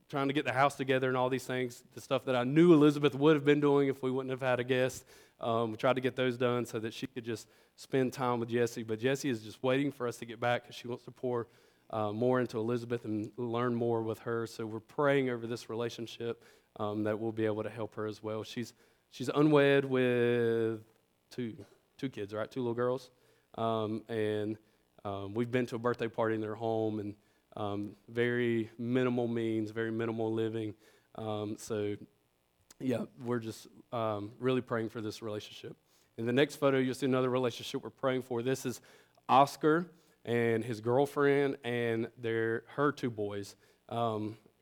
trying to get the house together and all these things, the stuff that I knew Elizabeth would have been doing if we wouldn't have had a guest. We tried to get those done so that she could just spend time with Jessie. But Jessie is just waiting for us to get back because she wants to pour more into Elizabeth and learn more with her. So we're praying over this relationship that we'll be able to help her as well. She's unwed with two kids, right? 2 little girls. We've been to a birthday party in their home, and very minimal means, very minimal living. So yeah, we're just really praying for this relationship. In the next photo, you'll see another relationship we're praying for. This is Oscar and his girlfriend and her 2 boys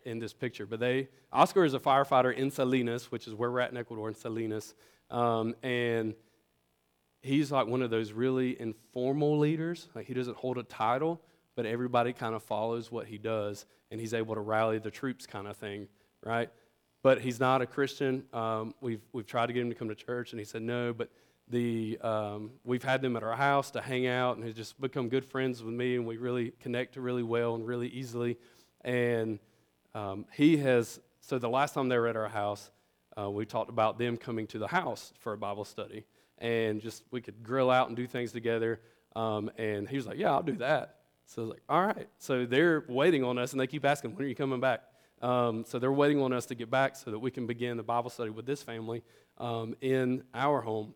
in this picture. But Oscar is a firefighter in Salinas, which is where we're at in Ecuador, in Salinas. And he's like one of those really informal leaders. Like, he doesn't hold a title, but everybody kind of follows what he does, and he's able to rally the troops kind of thing, right? But he's not a Christian. We've tried to get him to come to church, and he said no, but we've had them at our house to hang out, and he's just become good friends with me, and we really connect really well and really easily. And so the last time they were at our house, we talked about them coming to the house for a Bible study, and just we could grill out and do things together. And he was like, yeah, I'll do that. So I was like, all right. So they're waiting on us, and they keep asking, when are you coming back? So they're waiting on us to get back so that we can begin the Bible study with this family in our home.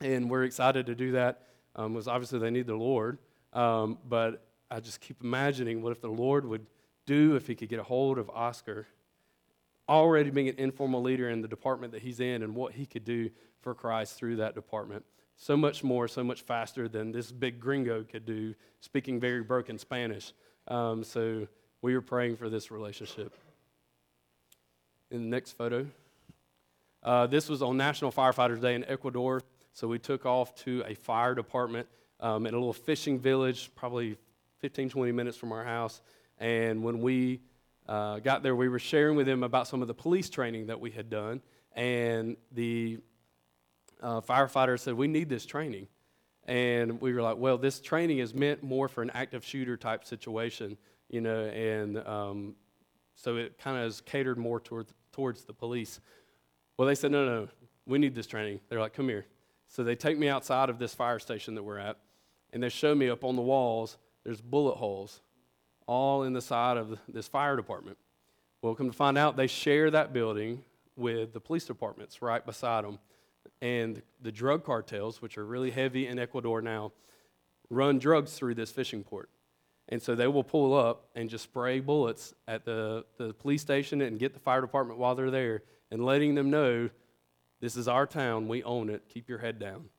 And we're excited to do that because obviously they need the Lord. But I just keep imagining what if the Lord would do if he could get a hold of Oscar, already being an informal leader in the department that he's in, and what he could do for Christ through that department. So much more, so much faster than this big gringo could do, speaking very broken Spanish. So we were praying for this relationship. In the next photo, this was on National Firefighters Day in Ecuador. So we took off to a fire department in a little fishing village, probably 15, 20 minutes from our house. And when we got there, we were sharing with them about some of the police training that we had done. And the firefighter said, "We need this training." And we were like, "Well, this training is meant more for an active shooter type situation, you know." And so it kind of is catered more towards the police. Well, they said, "No, we need this training." They're like, "Come here." So they take me outside of this fire station that we're at, and they show me up on the walls, there's bullet holes all in the side of this fire department. Well, come to find out, they share that building with the police departments right beside them. And the drug cartels, which are really heavy in Ecuador now, run drugs through this fishing port. And so they will pull up and just spray bullets at the police station and get the fire department while they're there, and letting them know, "This is our town, we own it, keep your head down."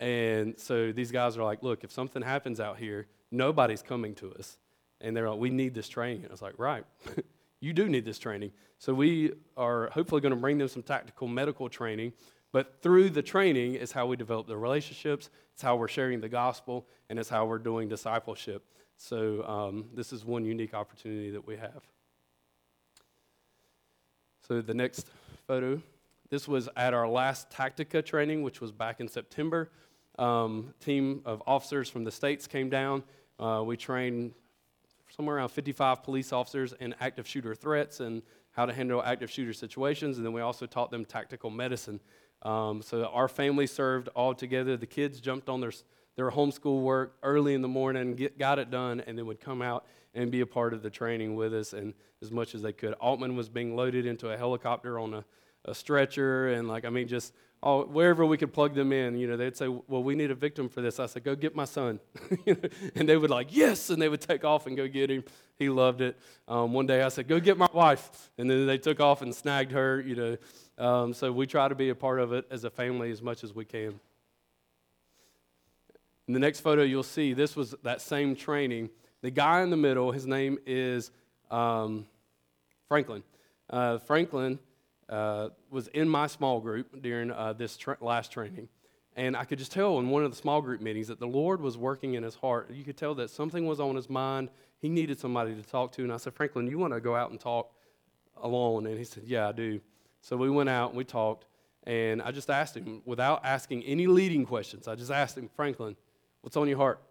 And so these guys are like, "Look, if something happens out here, nobody's coming to us." And they're like, "We need this training." And I was like, "Right, you do need this training." So we are hopefully going to bring them some tactical medical training, but through the training is how we develop the relationships, it's how we're sharing the gospel, and it's how we're doing discipleship. So this is one unique opportunity that we have. So the next photo. This was at our last Tactica training, which was back in September. Team of officers from the states came down. We trained somewhere around 55 police officers in active shooter threats and how to handle active shooter situations. And then we also taught them tactical medicine. So our family served all together. The kids jumped on their homeschool work early in the morning, got it done, and then would come out and be a part of the training with us and as much as they could. Altman was being loaded into a helicopter on a stretcher, and wherever we could plug them in, you know, they'd say, "Well, we need a victim for this." I said, "Go get my son." And they would like, "Yes," and they would take off and go get him. He loved it. One day I said, "Go get my wife," and then they took off and snagged her, you know. So we try to be a part of it as a family as much as we can. In the next photo you'll see, this was that same training. The guy in the middle, his name is Franklin. Franklin was in my small group during this last training. And I could just tell in one of the small group meetings that the Lord was working in his heart. You could tell that something was on his mind. He needed somebody to talk to. And I said, "Franklin, you want to go out and talk alone?" And he said, "Yeah, I do." So we went out and we talked. And I just asked him, without asking any leading questions, I just asked him, "Franklin, what's on your heart?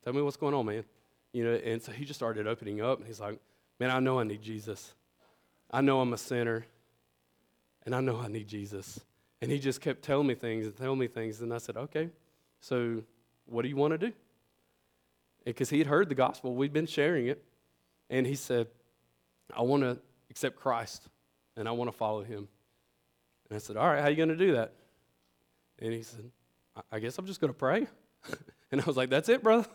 Tell me what's going on, man." You know, and so he just started opening up. And he's like, "Man, I know I need Jesus. I know I'm a sinner. And I know I need Jesus." And he just kept telling me things and telling me things. And I said, "Okay, so what do you want to do?" Because he had heard the gospel. We'd been sharing it. And he said, "I want to accept Christ, and I want to follow him." And I said, "All right, how are you going to do that?" And he said, "I guess I'm just going to pray." And I was like, "That's it, brother.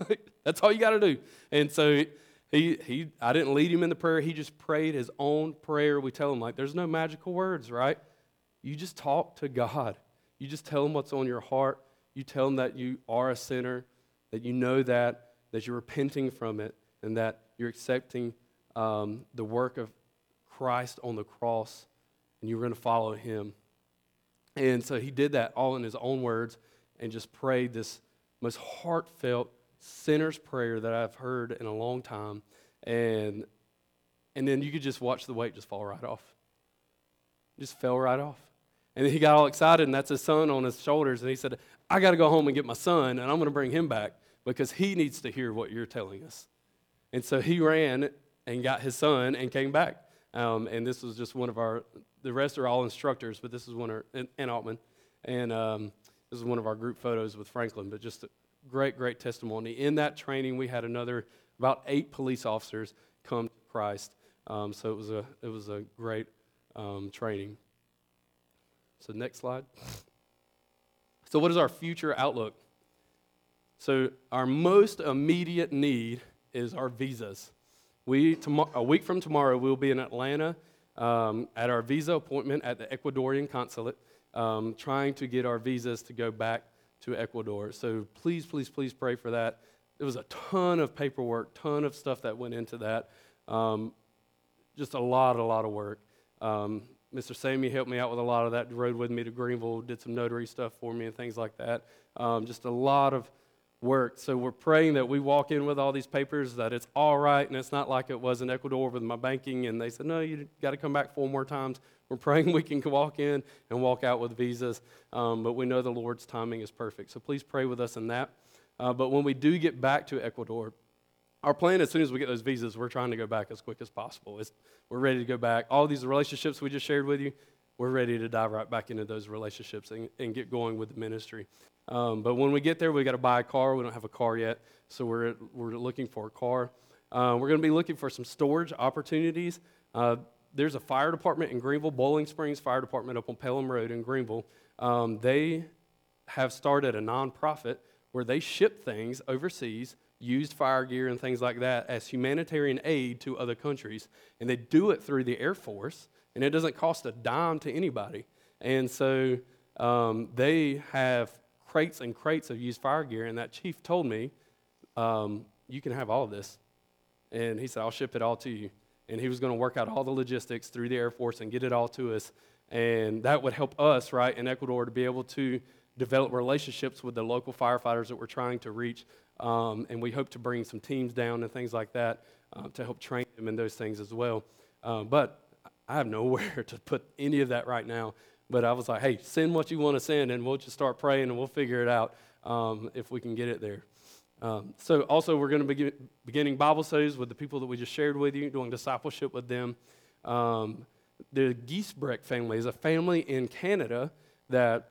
That's all you got to do." And so I didn't lead him in the prayer. He just prayed his own prayer. We tell him, like, there's no magical words, right? You just talk to God. You just tell him what's on your heart. You tell him that you are a sinner, that you know that you're repenting from it, and that you're accepting the work of Christ on the cross, and you're going to follow him. And so he did that all in his own words and just prayed this most heartfelt sinner's prayer that I've heard in a long time, and then you could just watch the weight just fall right off. It just fell right off. And then he got all excited, and that's his son on his shoulders, and he said, "I got to go home and get my son, and I'm going to bring him back because he needs to hear what you're telling us." And so he ran and got his son and came back. And this was just one of our, the rest are all instructors, but this is one of our, and Altman, and this is one of our group photos with Franklin, but just great, great testimony. In that training, we had about 8 police officers come to Christ So it was a great training. So next slide. So what is our future outlook? So our most immediate need is our visas. A week from tomorrow, we'll be in Atlanta at our visa appointment at the Ecuadorian consulate, trying to get our visas to go back to Ecuador. So please, please, please pray for that. There was a ton of paperwork, ton of stuff that went into that. Just a lot of work. Mr. Sammy helped me out with a lot of that, rode with me to Greenville, did some notary stuff for me and things like that. Just a lot of work. So we're praying that we walk in with all these papers, that it's all right, and it's not like it was in Ecuador with my banking, and they said, no, you got to come back 4 more times. We're praying we can walk in and walk out with visas, but we know the Lord's timing is perfect. So please pray with us in that. But when we do get back to Ecuador, our plan, as soon as we get those visas, we're trying to go back as quick as possible. We're ready to go back. All these relationships we just shared with you, we're ready to dive right back into those relationships and get going with the ministry. But when we get there, we got to buy a car. We don't have a car yet, so we're looking for a car. We're going to be looking for some storage opportunities. There's a fire department in Greenville, Bowling Springs Fire Department up on Pelham Road in Greenville. They have started a nonprofit where they ship things overseas, used fire gear and things like that, as humanitarian aid to other countries. And they do it through the Air Force, and it doesn't cost a dime to anybody. And so they have crates and crates of used fire gear, and that chief told me, you can have all this. And he said, I'll ship it all to you. And he was going to work out all the logistics through the Air Force and get it all to us. And that would help us, right, in Ecuador to be able to develop relationships with the local firefighters that we're trying to reach. And we hope to bring some teams down and things like that to help train them in those things as well. But I have nowhere to put any of that right now. But I was like, hey, send what you want to send, and we'll just start praying, and we'll figure it out if we can get it there. So also, we're going to be beginning Bible studies with the people that we just shared with you, doing discipleship with them. The Giesbrecht family is a family in Canada that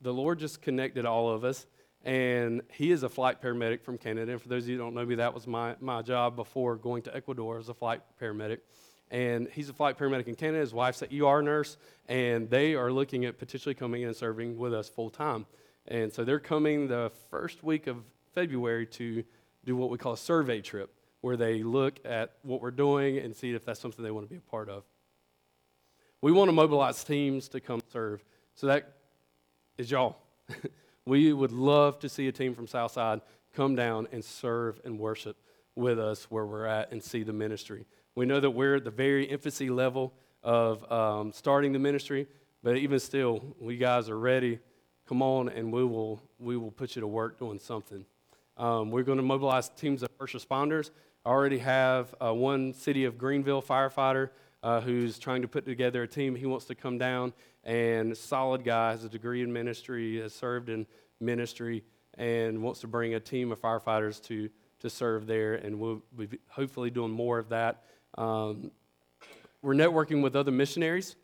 the Lord just connected all of us. And he is a flight paramedic from Canada. And for those of you who don't know me, that was my job before going to Ecuador as a flight paramedic. And he's a flight paramedic in Canada. His wife's an ER nurse. And they are looking at potentially coming in and serving with us full time. And so they're coming the first week of February to do what we call a survey trip, where they look at what we're doing and see if that's something they want to be a part of. We want to mobilize teams to come serve. So that is y'all. We would love to see a team from Southside come down and serve and worship with us where we're at and see the ministry. We know that we're at the very infancy level of starting the ministry, but even still, we guys are ready. Come on, and we will put you to work doing something. We're going to mobilize teams of first responders. I already have one city of Greenville firefighter who's trying to put together a team. He wants to come down, and a solid guy, has a degree in ministry, has served in ministry, and wants to bring a team of firefighters to serve there, and we'll be hopefully doing more of that. We're networking with other missionaries.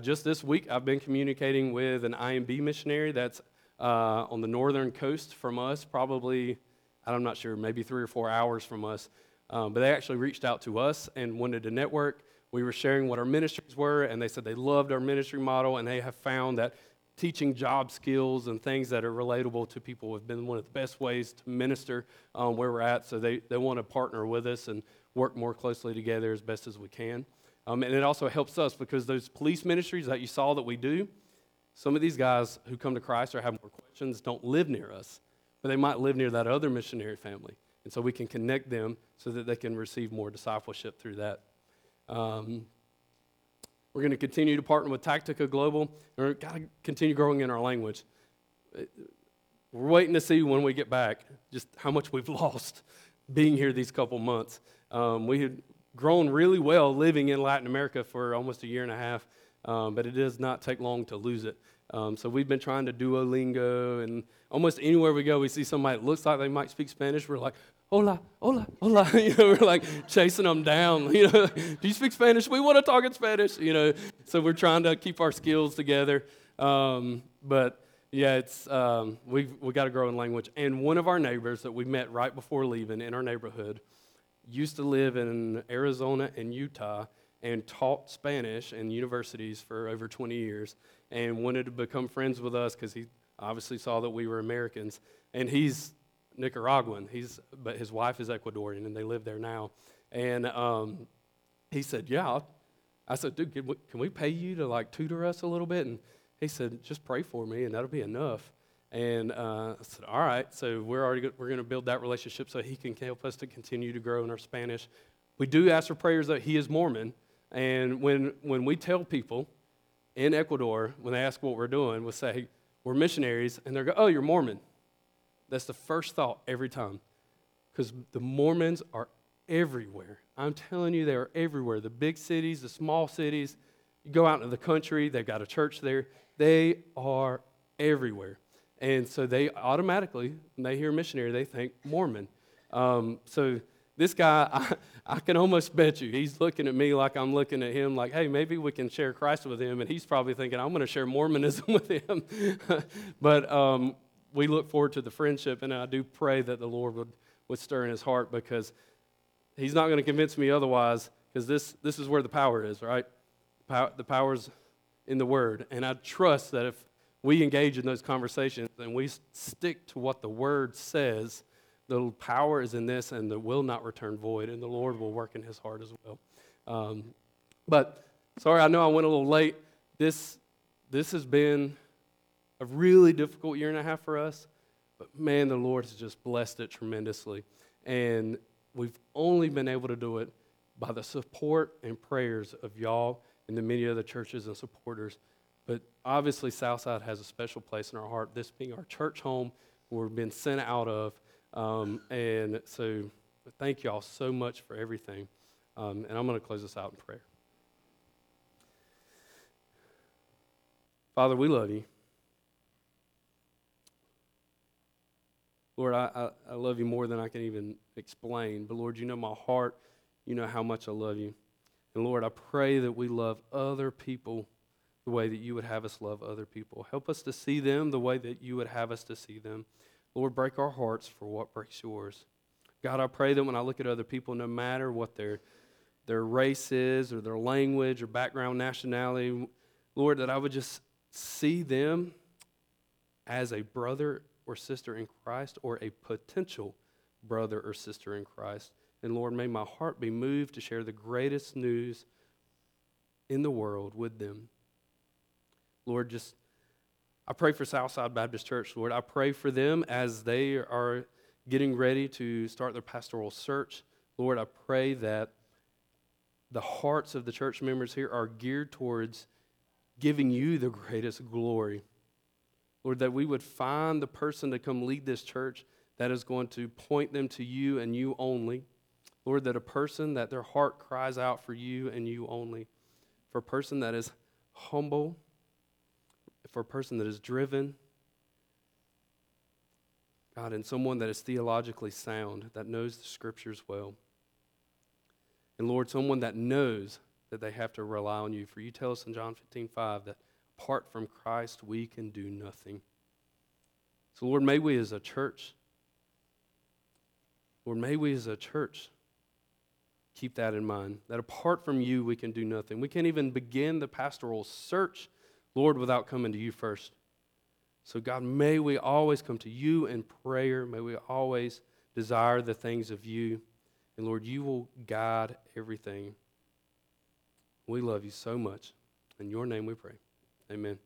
Just this week, I've been communicating with an IMB missionary that's on the northern coast from us, probably, I'm not sure, maybe 3 or 4 hours from us. But they actually reached out to us and wanted to network. We were sharing what our ministries were, and they said they loved our ministry model, and they have found that teaching job skills and things that are relatable to people have been one of the best ways to minister where we're at. So they want to partner with us and work more closely together as best as we can. And it also helps us because those police ministries that you saw that we do, some of these guys who come to Christ or have more questions don't live near us, but they might live near that other missionary family. And so we can connect them so that they can receive more discipleship through that. We're going to continue to partner with Tactica Global. We're going to continue growing in our language. We're waiting to see when we get back just how much we've lost being here these couple months. We had grown really well living in Latin America for almost a year and a half, but it does not take long to lose it. So we've been trying to Duolingo, and almost anywhere we go, we see somebody that looks like they might speak Spanish. We're like, hola, hola, hola. We're like chasing them down. Do you speak Spanish? We want to talk in Spanish. So we're trying to keep our skills together. But yeah, it's we got to grow in language. And one of our neighbors that we met right before leaving in our neighborhood used to live in Arizona and Utah, and taught Spanish in universities for over 20 years and wanted to become friends with us because he obviously saw that we were Americans. And he's Nicaraguan, but his wife is Ecuadorian, and they live there now. And he said, yeah. I said, dude, can we pay you to, like, tutor us a little bit? And he said, just pray for me, and that'll be enough. And I said, all right, so we're going to build that relationship so he can help us to continue to grow in our Spanish. We do ask for prayers that he is Mormon, and when we tell people in Ecuador, when they ask what we're doing, we'll say, we're missionaries, and they'll go, oh, you're Mormon. That's the first thought every time, because the Mormons are everywhere. I'm telling you, they are everywhere. The big cities, the small cities, you go out into the country, they've got a church there. They are everywhere. And so they automatically, when they hear missionary, they think Mormon. So this guy, I can almost bet you, he's looking at me like I'm looking at him, like, hey, maybe we can share Christ with him. And he's probably thinking, I'm going to share Mormonism with him. But we look forward to the friendship, and I do pray that the Lord would stir in his heart, because he's not going to convince me otherwise, because this is where the power is, right? The power's in the Word. And I trust that if we engage in those conversations and we stick to what the Word says, the power is in this, and it will not return void, and the Lord will work in his heart as well. But, sorry, I know I went a little late. This has been a really difficult year and a half for us, but man, the Lord has just blessed it tremendously. And we've only been able to do it by the support and prayers of y'all and the many other churches and supporters. But obviously, Southside has a special place in our heart, this being our church home where we've been sent out of. And so thank y'all so much for everything. And I'm going to close this out in prayer. Father, we love you. Lord, I love you more than I can even explain. But, Lord, you know my heart. You know how much I love you. And, Lord, I pray that we love other people the way that you would have us love other people. Help us to see them the way that you would have us to see them. Lord, break our hearts for what breaks yours. God, I pray that when I look at other people, no matter what their race is or their language or background, nationality, Lord, that I would just see them as a brother or sister in Christ, or a potential brother or sister in Christ. And Lord, may my heart be moved to share the greatest news in the world with them. Lord, I pray for Southside Baptist Church, Lord. I pray for them as they are getting ready to start their pastoral search. Lord, I pray that the hearts of the church members here are geared towards giving you the greatest glory. Lord, that we would find the person to come lead this church that is going to point them to you and you only. Lord, that a person that their heart cries out for you and you only. For a person that is humble, for a person that is driven, God, and someone that is theologically sound, that knows the Scriptures well. And Lord, someone that knows that they have to rely on you. For you tell us in John 15:5 that apart from Christ, we can do nothing. So, Lord, may we as a church, keep that in mind, that apart from you, we can do nothing. We can't even begin the pastoral search, Lord, without coming to you first. So, God, may we always come to you in prayer. May we always desire the things of you. And, Lord, you will guide everything. We love you so much. In your name we pray. Amen.